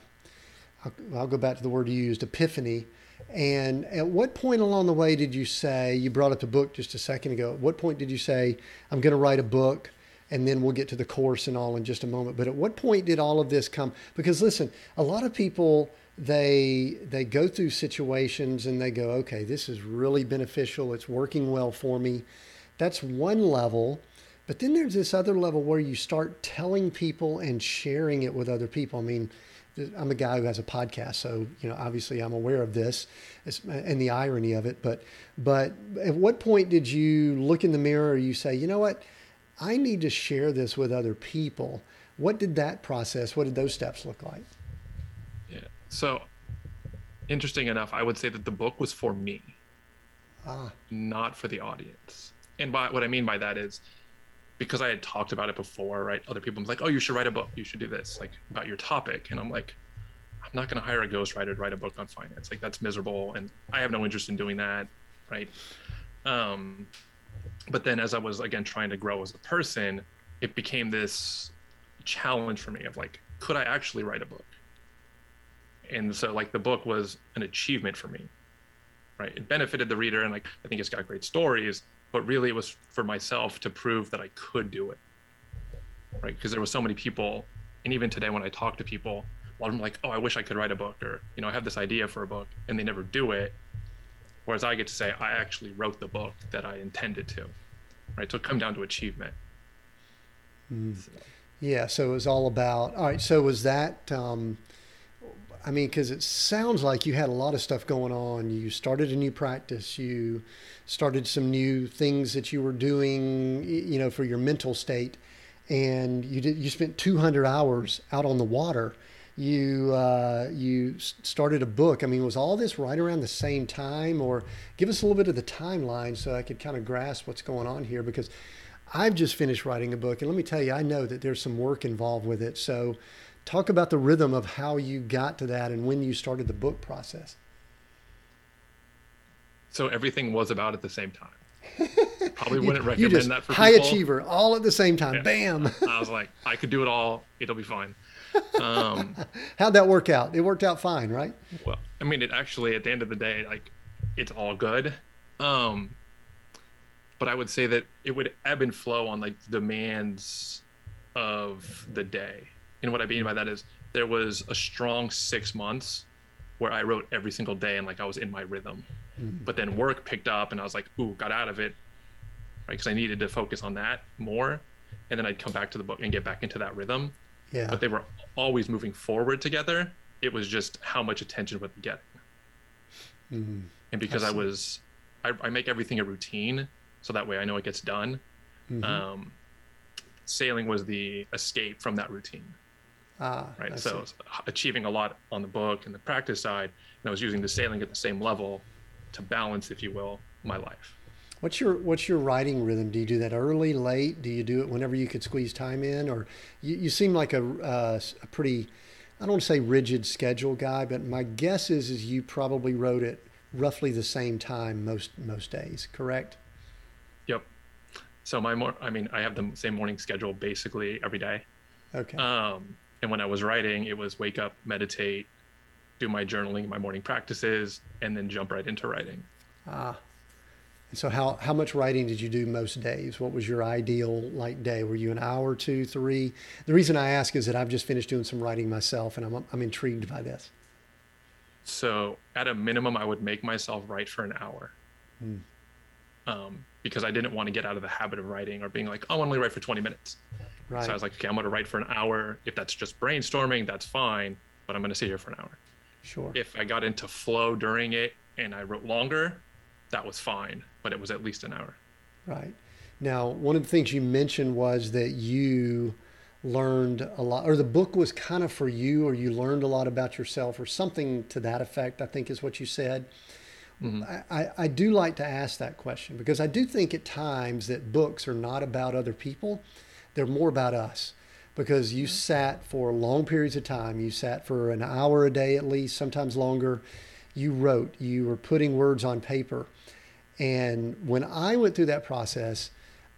I'll, I'll go back to the word you used, epiphany. And at what point along the way did you say, you brought up the book just a second ago, at what point did you say, I'm going to write a book and then we'll get to the course and all in just a moment. But at what point did all of this come? Because listen, a lot of people, they they go through situations and they go, okay, this is really beneficial. It's working well for me. That's one level. But then there's this other level where you start telling people and sharing it with other people. I mean, I'm a guy who has a podcast, so you know, obviously I'm aware of this and the irony of it. But, but at what point did you look in the mirror and you say, you know what, I need to share this with other people? What did that process, what did those steps look like? Yeah. So interesting enough, I would say that the book was for me, ah. not for the audience. And by what I mean by that is, because I had talked about it before, right? Other people was like, oh, you should write a book. You should do this, like about your topic. And I'm like, I'm not going to hire a ghostwriter to write a book on finance. Like that's miserable. And I have no interest in doing that. Right. Um, but then as I was, again, trying to grow as a person, it became this challenge for me of like, could I actually write a book? And so like the book was an achievement for me, right? It benefited the reader. And like, I think it's got great stories, but really it was for myself to prove that I could do it, right? Because there were so many people, and even today when I talk to people, a lot of them are like, oh, I wish I could write a book, or, you know, I have this idea for a book, and they never do it. Whereas I get to say, I actually wrote the book that I intended to, right? So it comes down to achievement. Mm. So. Yeah, so it was all about, all right, so was that, um, I mean, because it sounds like you had a lot of stuff going on. You started a new practice. You started some new things that you were doing, you know, for your mental state. And you did. You spent two hundred hours out on the water. You uh, you started a book. I mean, was all this right around the same time? Or give us a little bit of the timeline so I could kind of grasp what's going on here, because I've just finished writing a book. And let me tell you, I know that there's some work involved with it. So talk about the rhythm of how you got to that and when you started the book process. So everything was about at the same time. Probably you, wouldn't recommend just, that for high people. High achiever, all at the same time. Yeah. Bam. I was like, I could do it all. It'll be fine. Um, How'd that work out? It worked out fine, right? Well, I mean, it actually, at the end of the day, like it's all good. Um, but I would say that it would ebb and flow on like demands of the day. And what I mean by that is there was a strong six months where I wrote every single day and like I was in my rhythm, mm-hmm. but then work picked up and I was like, ooh, got out of it, right? Because I needed to focus on that more. And then I'd come back to the book and get back into that rhythm. Yeah. But they were always moving forward together. It was just how much attention would they get. Mm-hmm. And because I, I was I, I make everything a routine, so that way I know it gets done. Mm-hmm. Um, sailing was the escape from that routine. Ah, right. So achieving a lot on the book and the practice side, and I was using the sailing at the same level to balance, if you will, my life. What's your what's your writing rhythm? Do you do that early, late? Do you do it whenever you could squeeze time in? Or you, you seem like a, uh, a pretty, I don't want to say rigid schedule guy, but my guess is is you probably wrote it roughly the same time most most days, correct? Yep. So my more, I mean, I have the same morning schedule basically every day. Okay. Um, and when I was writing, it was wake up, meditate, do my journaling, my morning practices, and then jump right into writing. Ah. So how, how much writing did you do most days? What was your ideal like day? Were you an hour, two, three? The reason I ask is that I've just finished doing some writing myself, and I'm I'm intrigued by this. So at a minimum, I would make myself write for an hour. Hmm. Um, because I didn't want to get out of the habit of writing or being like, oh, I'm only write for twenty minutes. Right. So I was like, okay, I'm going to write for an hour. If that's just brainstorming, that's fine, but I'm going to sit here for an hour. Sure. If I got into flow during it and I wrote longer, that was fine, but it was at least an hour. Right. Now, one of the things you mentioned was that you learned a lot, or the book was kind of for you, or you learned a lot about yourself or something to that effect, I think is what you said. Mm-hmm. I, I do like to ask that question because I do think at times that books are not about other people. They're more about us, because you sat for long periods of time. You sat for an hour a day at least, sometimes longer. You wrote, you were putting words on paper. And when I went through that process,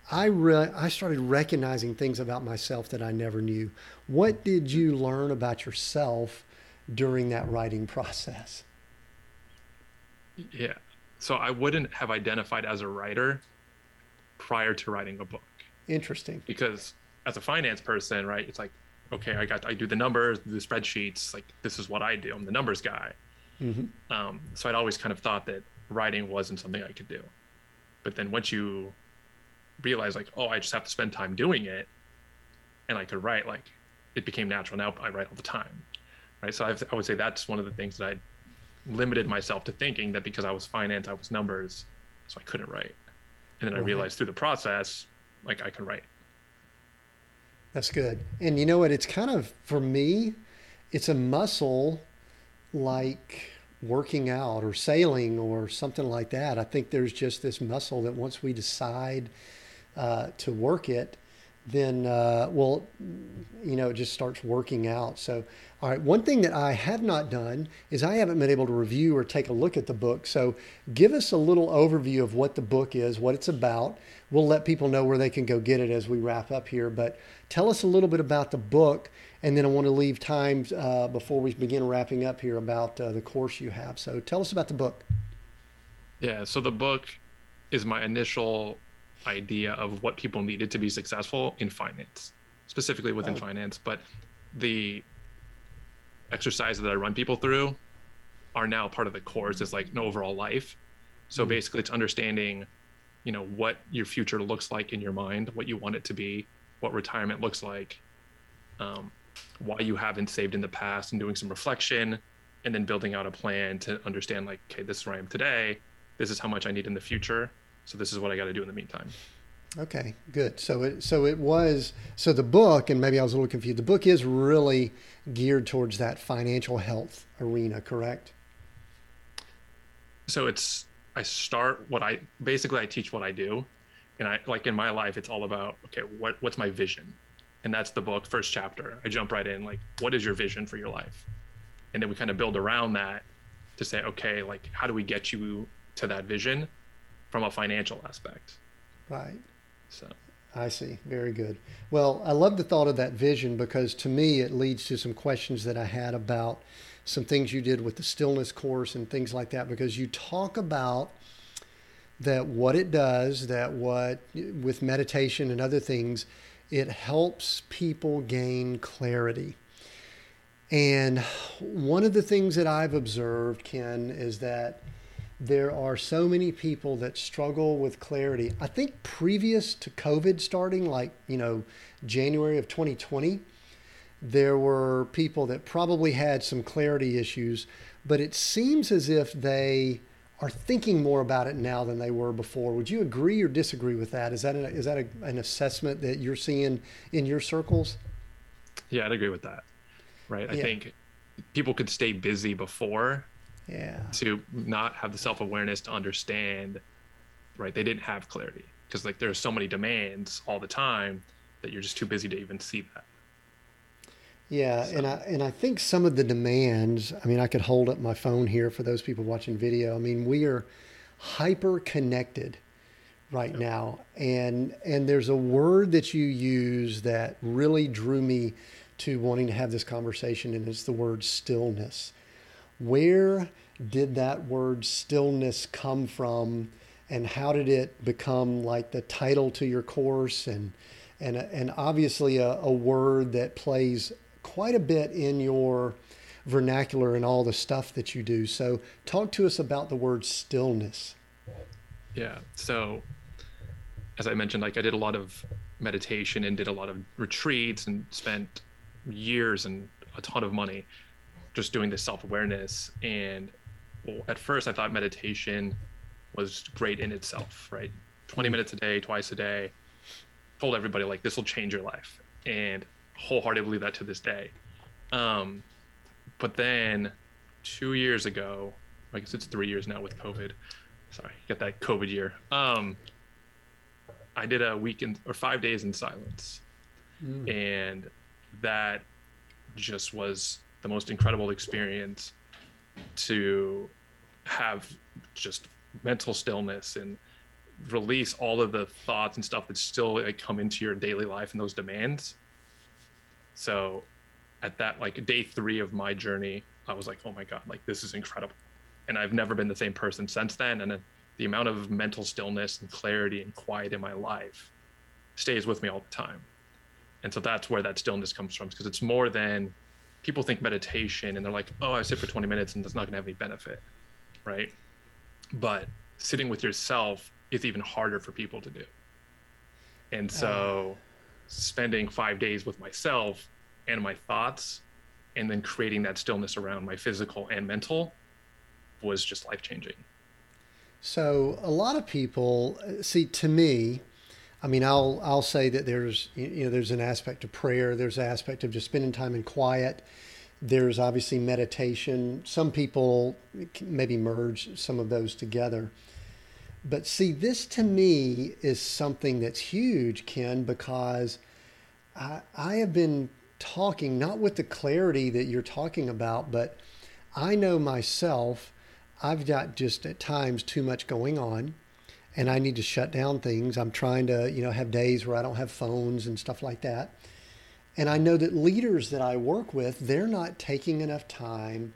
I re- I started recognizing things about myself that I never knew. What did you learn about yourself during that writing process? Yeah, so I wouldn't have identified as a writer prior to writing a book. Interesting. Because as a finance person, right, it's like, okay, I got I do the numbers, the spreadsheets, like this is what I do. I'm the numbers guy. Mm-hmm. Um, so I'd always kind of thought that writing wasn't something I could do. But then once you realize like, oh, I just have to spend time doing it and I could write, like it became natural. Now I write all the time, right? So I've, I would say that's one of the things that I limited myself to thinking that because I was finance, I was numbers, so I couldn't write. And then right. I realized through the process, like I can write. That's good. And you know what, it's kind of, for me, it's a muscle like working out or sailing or something like that. I think there's just this muscle that once we decide uh, to work it, then, uh, well, you know, it just starts working out. So, all right, one thing that I have not done is I haven't been able to review or take a look at the book. So give us a little overview of what the book is, what it's about. We'll let people know where they can go get it as we wrap up here, but tell us a little bit about the book. And then I want to leave time uh, before we begin wrapping up here about uh, the course you have. So tell us about the book. Yeah, so the book is my initial idea of what people needed to be successful in finance, specifically within oh. finance, but the exercises that I run people through are now part of the course. It's like an overall life. So mm-hmm. basically it's understanding, you know, what your future looks like in your mind, what you want it to be, what retirement looks like, um, why you haven't saved in the past, and doing some reflection and then building out a plan to understand like, okay, this is where I am today. This is how much I need in the future. So this is what I got to do in the meantime. Okay, good. So it so it was, so the book, and maybe I was a little confused, the book is really geared towards that financial health arena, correct? So it's, I start what I, basically I teach what I do. And I, like in my life, it's all about, okay, what what's my vision? And that's the book, first chapter. I jump right in, like, what is your vision for your life? And then we kind of build around that to say, okay, like, how do we get you to that vision? From a financial aspect. Right. So. I see. Very good. Well, I love the thought of that vision, because to me, it leads to some questions that I had about some things you did with the stillness course and things like that, because you talk about that what it does, that what with meditation and other things, it helps people gain clarity. And one of the things that I've observed, Ken, is that there are so many people that struggle with clarity. I think previous to COVID starting, like, you know, January of twenty twenty, there were people that probably had some clarity issues, but it seems as if they are thinking more about it now than they were before. Would you agree or disagree with that? Is that an, is that a, an assessment that you're seeing in your circles? Yeah, I'd agree with that. Right. Yeah. I think people could stay busy before, yeah, to not have the self-awareness to understand, right? They didn't have clarity because like there's so many demands all the time that you're just too busy to even see that. Yeah, so. and I and I think some of the demands, I mean, I could hold up my phone here for those people watching video. I mean, we are hyper connected right yep. now. And and there's a word that you use that really drew me to wanting to have this conversation, and it's the word stillness. Where did that word stillness come from, and how did it become like the title to your course, and and and obviously a, a word that plays quite a bit in your vernacular and all the stuff that you do. So talk to us about the word stillness. Yeah. So as I mentioned, like I did a lot of meditation and did a lot of retreats and spent years and a ton of money just doing this self-awareness. And well, at first I thought meditation was great in itself, right? twenty minutes a day, twice a day. Told everybody like this will change your life, and wholeheartedly believe that to this day. Um, but then two years ago, I guess it's three years now with COVID. Sorry, got that COVID year. Um, I did a week in, or five days in silence, mm. and that just was the most incredible experience to have just mental stillness and release all of the thoughts and stuff that still like come into your daily life and those demands. So at that, like day three of my journey, I was like, oh my God, like this is incredible. And I've never been the same person since then. And uh, the amount of mental stillness and clarity and quiet in my life stays with me all the time. And so that's where that stillness comes from, because it's more than people think meditation and they're like, oh, I sit for twenty minutes and that's not gonna have any benefit, right? But sitting with yourself, it's even harder for people to do. And so uh, spending five days with myself and my thoughts, and then creating that stillness around my physical and mental, was just life-changing. So a lot of people, see, to me, I mean, I'll I'll say that there's, you know, there's an aspect of prayer, there's an aspect of just spending time in quiet, there's obviously meditation. Some people maybe merge some of those together. But see, this to me is something that's huge, Ken, because I, I have been talking, not with the clarity that you're talking about, but I know myself, I've got just at times too much going on, and I need to shut down things. I'm trying to, you know, have days where I don't have phones and stuff like that. And I know that leaders that I work with, they're not taking enough time,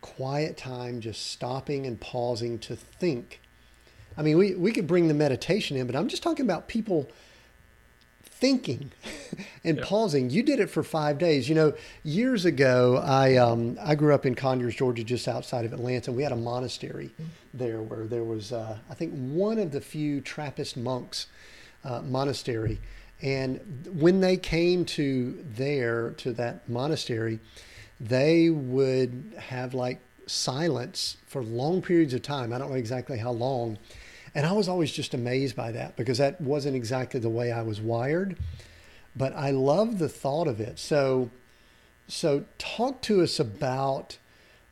quiet time, just stopping and pausing to think. I mean, we, we could bring the meditation in, but I'm just talking about people thinking and yep. pausing. You did it for five days. You know, years ago, I um, I grew up in Conyers, Georgia, just outside of Atlanta. We had a monastery there where there was, uh, I think, one of the few Trappist monks uh, monastery. And when they came to there, to that monastery, they would have like silence for long periods of time. I don't know exactly how long. And I was always just amazed by that, because that wasn't exactly the way I was wired, but I love the thought of it. So, so talk to us about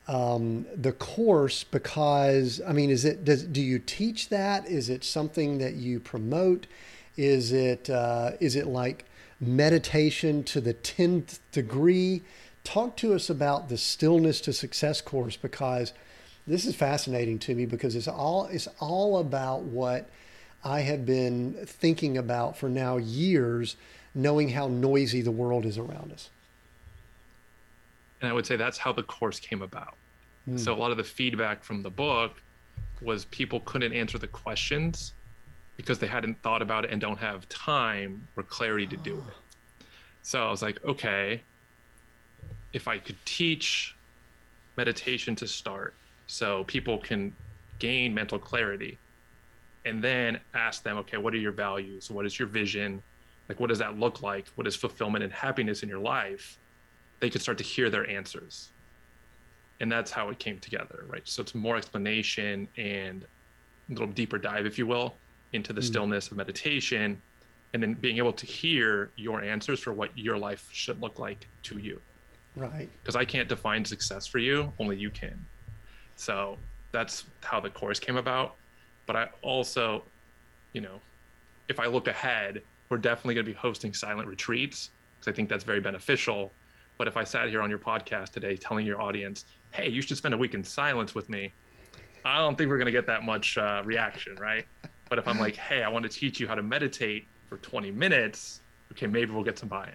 um, the course, because I mean, is it, does, do you teach that? Is it something that you promote? Is it, uh, is it like meditation to the tenth degree? Talk to us about the Stillness to Success course, because this is fascinating to me, because it's all it's all about what I have been thinking about for now years, knowing how noisy the world is around us. And I would say that's how the course came about. Mm. So a lot of the feedback from the book was people couldn't answer the questions because they hadn't thought about it and don't have time or clarity to do it. So I was like, okay, if I could teach meditation to start, so people can gain mental clarity, and then ask them, okay, what are your values? What is your vision? Like, what does that look like? What is fulfillment and happiness in your life? They could start to hear their answers. And that's how it came together, right? So it's more explanation and a little deeper dive, if you will, into the mm-hmm. stillness of meditation, and then being able to hear your answers for what your life should look like to you. Right. Because I can't define success for you, only you can. So that's how the course came about. But I also, you know, if I look ahead, we're definitely going to be hosting silent retreats, because I think that's very beneficial. But if I sat here on your podcast today telling your audience, hey, you should spend a week in silence with me, I don't think we're going to get that much uh, reaction, right? But if I'm like, hey, I want to teach you how to meditate for twenty minutes, okay, maybe we'll get some buy-in.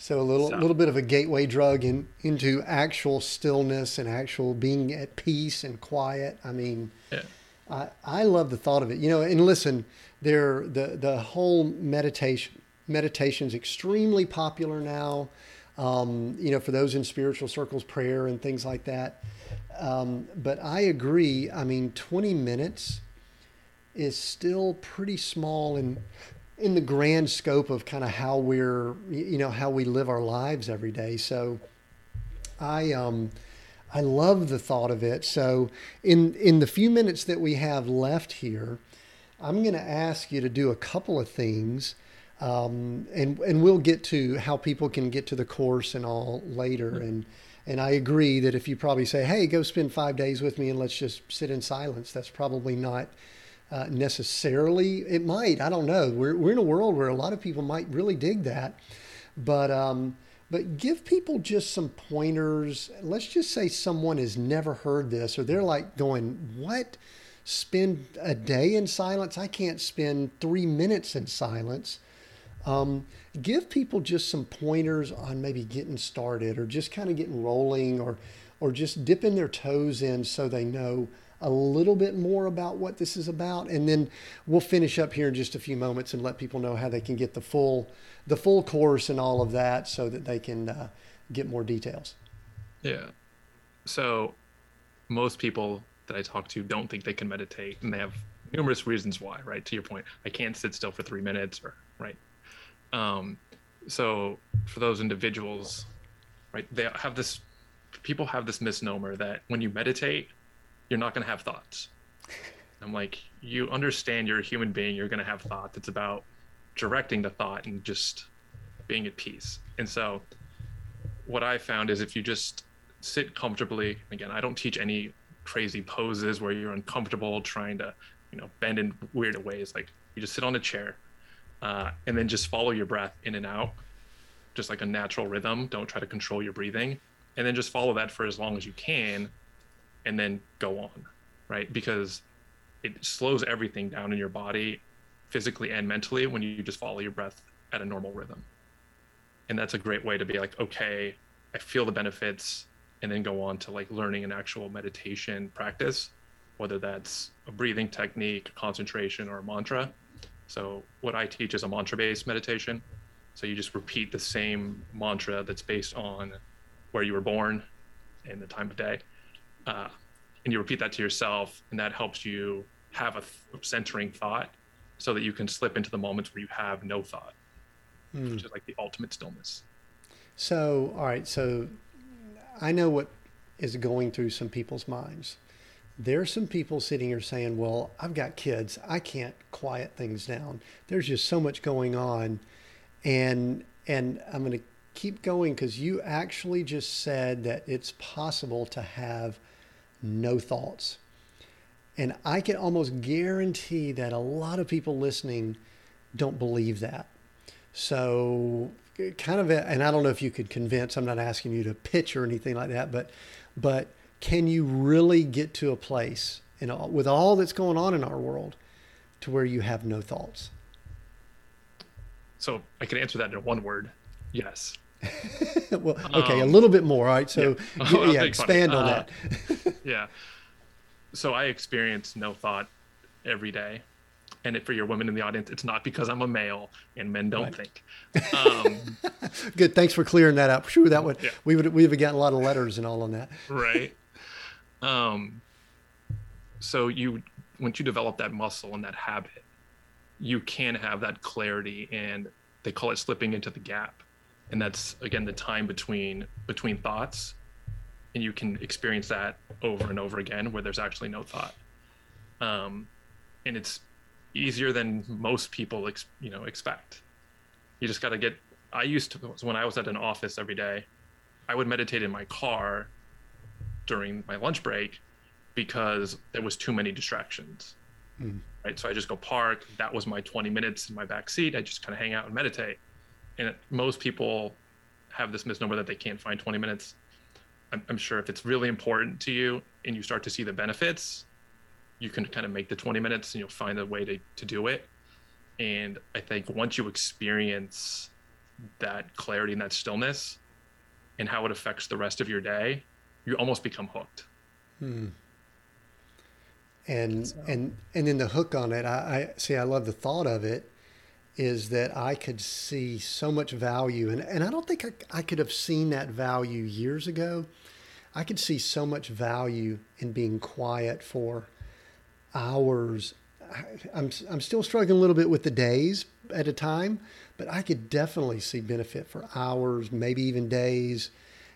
So a little so. little bit of a gateway drug in, into actual stillness and actual being at peace and quiet. I mean, yeah. I, I love the thought of it. You know, and listen, there the the whole meditation meditation's extremely popular now. Um, you know, for those in spiritual circles, prayer and things like that. Um, but I agree. I mean, twenty minutes is still pretty small in in the grand scope of kind of how we're, you know, how we live our lives every day. So I um, I love the thought of it. So in in the few minutes that we have left here, I'm going to ask you to do a couple of things. Um, and, and we'll get to how people can get to the course and all later. And, and I agree that if you probably say, hey, go spend five days with me and let's just sit in silence, that's probably not uh, necessarily, it might, I don't know. We're, we're in a world where a lot of people might really dig that, but, um, but give people just some pointers. Let's just say someone has never heard this, or they're like going, what? Spend a day in silence? I can't spend three minutes in silence. Um, give people just some pointers on maybe getting started, or just kind of getting rolling, or, or just dipping their toes in so they know a little bit more about what this is about. And then we'll finish up here in just a few moments and let people know how they can get the full, the full course and all of that, so that they can uh, get more details. Yeah. So most people that I talk to don't think they can meditate, and they have numerous reasons why, right? To your point, I can't sit still for three minutes or right. Um, so for those individuals, right, they have this, people have this misnomer that when you meditate, you're not going to have thoughts. I'm like, you understand you're a human being, you're going to have thoughts. It's about directing the thought and just being at peace. And so what I found is if you just sit comfortably, again, I don't teach any crazy poses where you're uncomfortable trying to, you know, bend in weird ways. Like you just sit on a chair. Uh, and then just follow your breath in and out, just like a natural rhythm. Don't try to control your breathing. And then just follow that for as long as you can, and then go on, right? Because it slows everything down in your body, physically and mentally, when you just follow your breath at a normal rhythm. And that's a great way to be like, okay, I feel the benefits, and then go on to like learning an actual meditation practice, whether that's a breathing technique, a concentration, or a mantra. So what I teach is a mantra-based meditation. So you just repeat the same mantra that's based on where you were born and the time of day. Uh, and you repeat that to yourself, and that helps you have a th- centering thought so that you can slip into the moments where you have no thought, mm. which is like the ultimate stillness. So, all right, so I know what is going through some people's minds. There's some people sitting here saying, well, I've got kids. I can't quiet things down. There's just so much going on. And and I'm going to keep going, because you actually just said that it's possible to have no thoughts. And I can almost guarantee that a lot of people listening don't believe that. So kind of, a, and I don't know if you could convince, I'm not asking you to pitch or anything like that, but but. Can you really get to a place, in all, with all that's going on in our world, to where you have no thoughts? So I can answer that in one word. Yes. Well, okay, um, a little bit more. All right. So yeah, yeah, yeah expand funny. on uh, that. Yeah. So I experience no thought every day. And if for your women in the audience, it's not because I'm a male and men don't right. think. Um, Good. Thanks for clearing that up. Sure, that would, yeah. we would, we would have gotten a lot of letters and all on that. Right. Um, so you, once you develop that muscle and that habit, you can have that clarity, and they call it slipping into the gap. And that's, again, the time between, between thoughts and you can experience that over and over again where there's actually no thought. Um, and it's easier than most people, ex- you know, expect. You just got to get, I used to, so when I was at an office every day, I would meditate in my car during my lunch break because there was too many distractions. Mm. Right. So I just go park. That was my twenty minutes in my back seat. I just kind of hang out and meditate. And it, most people have this misnomer that they can't find twenty minutes. I'm, I'm sure if it's really important to you and you start to see the benefits, you can kind of make the twenty minutes and you'll find a way to, to do it. And I think once you experience that clarity and that stillness and how it affects the rest of your day, you almost become hooked. Hmm. And, so. and, and then the hook on it, I, I see, I love the thought of it, is that I could see so much value. And, and I don't think I, I could have seen that value years ago. I could see so much value in being quiet for hours. I, I'm, I'm still struggling a little bit with the days at a time, but I could definitely see benefit for hours, maybe even days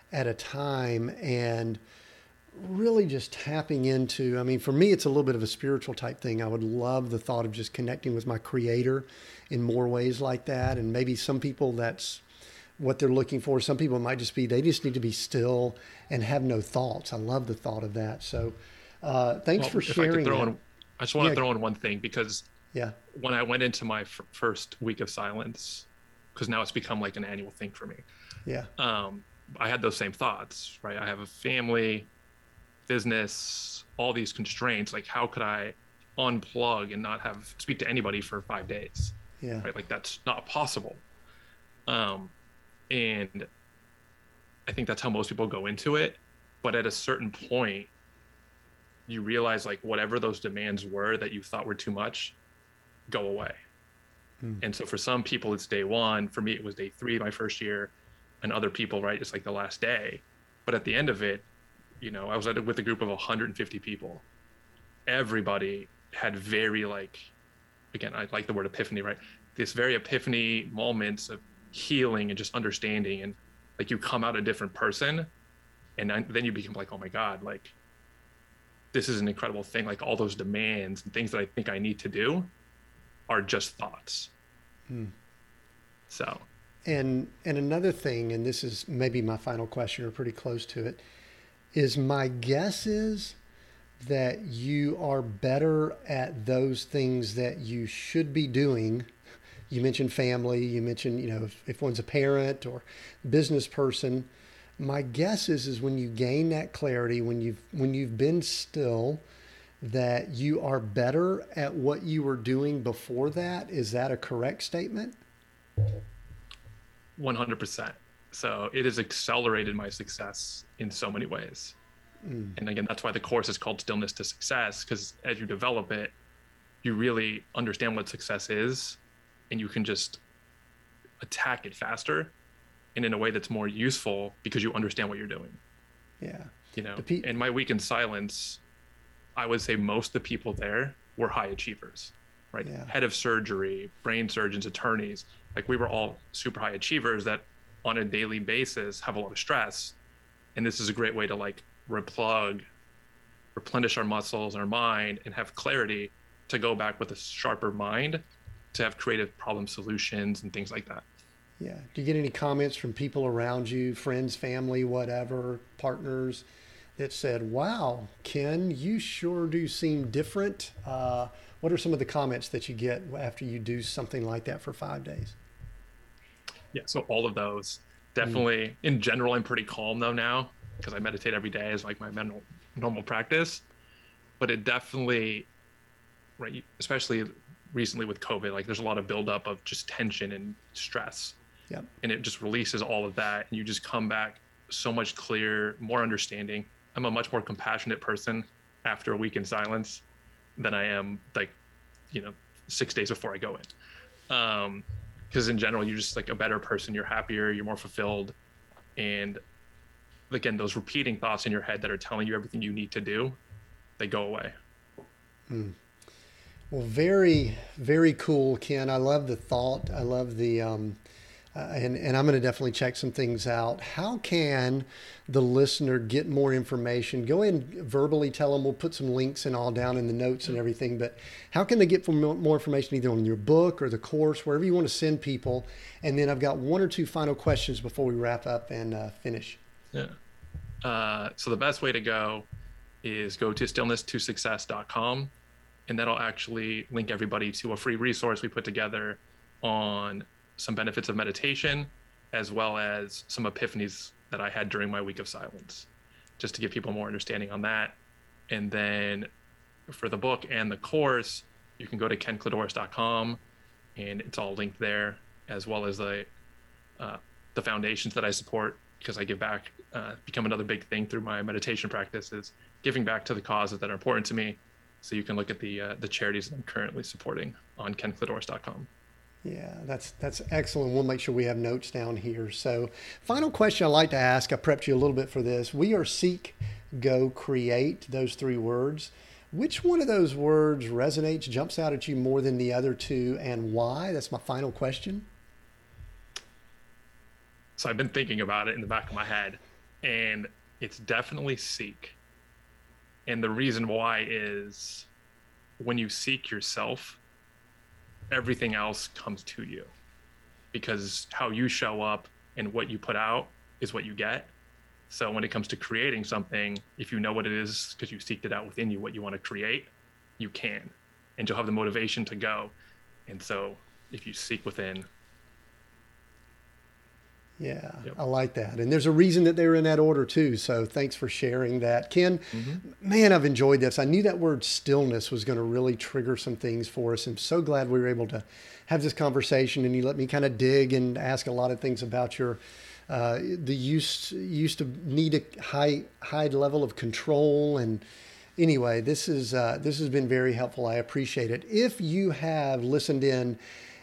at a time. And really just tapping into, I mean, for me, it's a little bit of a spiritual type thing. I would love the thought of just connecting with my creator in more ways like that. And maybe some people, that's what they're looking for. Some people might just be, they just need to be still and have no thoughts. I love the thought of that. So uh, thanks well, for sharing. I, throw in, I just want yeah. to throw in one thing, because yeah. when I went into my f- first week of silence, because now it's become like an annual thing for me. Yeah. Um, I had those same thoughts, right? I have a family, business, all these constraints. Like, how could I unplug and not have speak to anybody for five days? Yeah. Right. Like, that's not possible. Um, and I think that's how most people go into it. But at a certain point, you realize, like, whatever those demands were that you thought were too much, go away. Hmm. And so for some people, it's day one. For me, it was day three, my first year, and other people, right, it's like the last day. But at the end of it, you know, I was at, with a group of one hundred fifty people. Everybody had very, like, again, I like the word epiphany, right? This very epiphany moments of healing and just understanding. And like, you come out a different person, and then you become like, oh my God, like, this is an incredible thing. Like, all those demands and things that I think I need to do are just thoughts. Hmm. So. And, and another thing, and this is maybe my final question or pretty close to it, is my guess is that you are better at those things that you should be doing. You mentioned family, you mentioned, you know, if, if one's a parent or business person, my guess is, is when you gain that clarity, when you've, when you've been still, that you are better at what you were doing before that. Is that a correct statement? one hundred percent. So it has accelerated my success in so many ways. Mm. And again, that's why the course is called Stillness to Success, because as you develop it, you really understand what success is, and you can just attack it faster and in a way that's more useful because you understand what you're doing. Yeah. You know, pe- in my week in silence, I would say most of the people there were high achievers, right? Yeah. Head of surgery, brain surgeons, attorneys, like, we were all super high achievers that on a daily basis have a lot of stress, and this is a great way to, like, replug, replenish our muscles, our mind, and have clarity to go back with a sharper mind to have creative problem solutions and things like that. Yeah. Do you get any comments from people around you, friends, family, whatever, partners, that said, wow, Ken, you sure do seem different? Uh, what are some of the comments that you get after you do something like that for five days? Yeah, so all of those. Definitely, mm. in general, I'm pretty calm though now, because I meditate every day as like my mental, normal practice. But it definitely, right, especially recently with COVID, like, there's a lot of buildup of just tension and stress. Yep. And it just releases all of that, and you just come back so much clearer, more understanding. I'm a much more compassionate person after a week in silence than I am, like, you know, six days before I go in. Um, Because in general, you're just like a better person, you're happier, you're more fulfilled. And again, those repeating thoughts in your head that are telling you everything you need to do, they go away. Hmm. Well, very, very cool, Ken. I love the thought. I love the, um, uh, and, and I'm going to definitely check some things out. How can the listener get more information? Go ahead and verbally tell them. We'll put some links and all down in the notes and everything, but how can they get more information either on your book or the course, wherever you want to send people? And then I've got one or two final questions before we wrap up and uh, finish. Yeah. Uh, so the best way to go is go to stillness to success dot com, and that'll actually link everybody to a free resource we put together on some benefits of meditation, as well as some epiphanies that I had during my week of silence, just to give people more understanding on that. And then for the book and the course, you can go to ken clodoras dot com, and it's all linked there, as well as the uh, the foundations that I support, because I give back, uh, become another big thing through my meditation practice is giving back to the causes that are important to me. So you can look at the uh, the charities that I'm currently supporting on ken clodoras dot com. Yeah, that's that's excellent. We'll make sure we have notes down here. So final question I like to ask, I prepped you a little bit for this. We are Seek, Go, Create, those three words. Which one of those words resonates, jumps out at you more than the other two, and why? That's my final question. So I've been thinking about it in the back of my head, and it's definitely seek. And the reason why is when you seek yourself, everything else comes to you, because how you show up and what you put out is what you get. So when it comes to creating something, if you know what it is, because you seeked it out within you, what you want to create, you can, and you'll have the motivation to go. And so if you seek within, Yeah, yep. I like that. And there's a reason that they're in that order too. So thanks for sharing that. Ken, mm-hmm. man, I've enjoyed this. I knew that word stillness was going to really trigger some things for us. I'm so glad we were able to have this conversation, and you let me kind of dig and ask a lot of things about your, uh, the use, used to need a high, high level of control. And anyway, this is, uh, this has been very helpful. I appreciate it. If you have listened in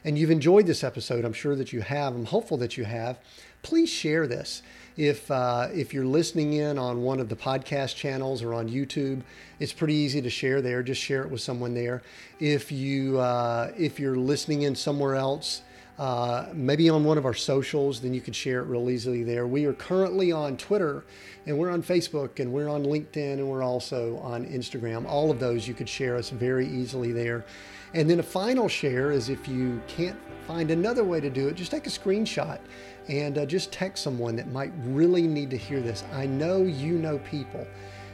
and you've enjoyed this episode, I'm sure that you have, I'm hopeful that you have, please share this. If uh, if you're listening in on one of the podcast channels or on YouTube, it's pretty easy to share there. Just share it with someone there. If, you, uh, if you're listening in somewhere else, uh, maybe on one of our socials, then you can share it real easily there. We are currently on Twitter, and we're on Facebook, and we're on LinkedIn, and we're also on Instagram. All of those, you could share us very easily there. And then a final share is, if you can't find another way to do it, just take a screenshot and uh, just text someone that might really need to hear this. I know you know people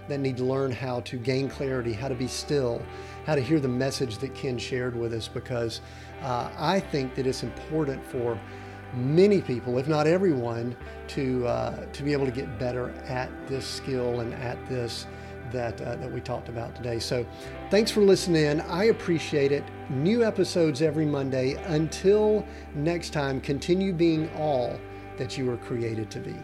that need to learn how to gain clarity, how to be still, how to hear the message that Ken shared with us, because uh, I think that it's important for many people, if not everyone, to uh, to be able to get better at this skill and at this that uh, that we talked about today. So thanks for listening in. I appreciate it. New episodes every Monday. Until next time, continue being all that you were created to be.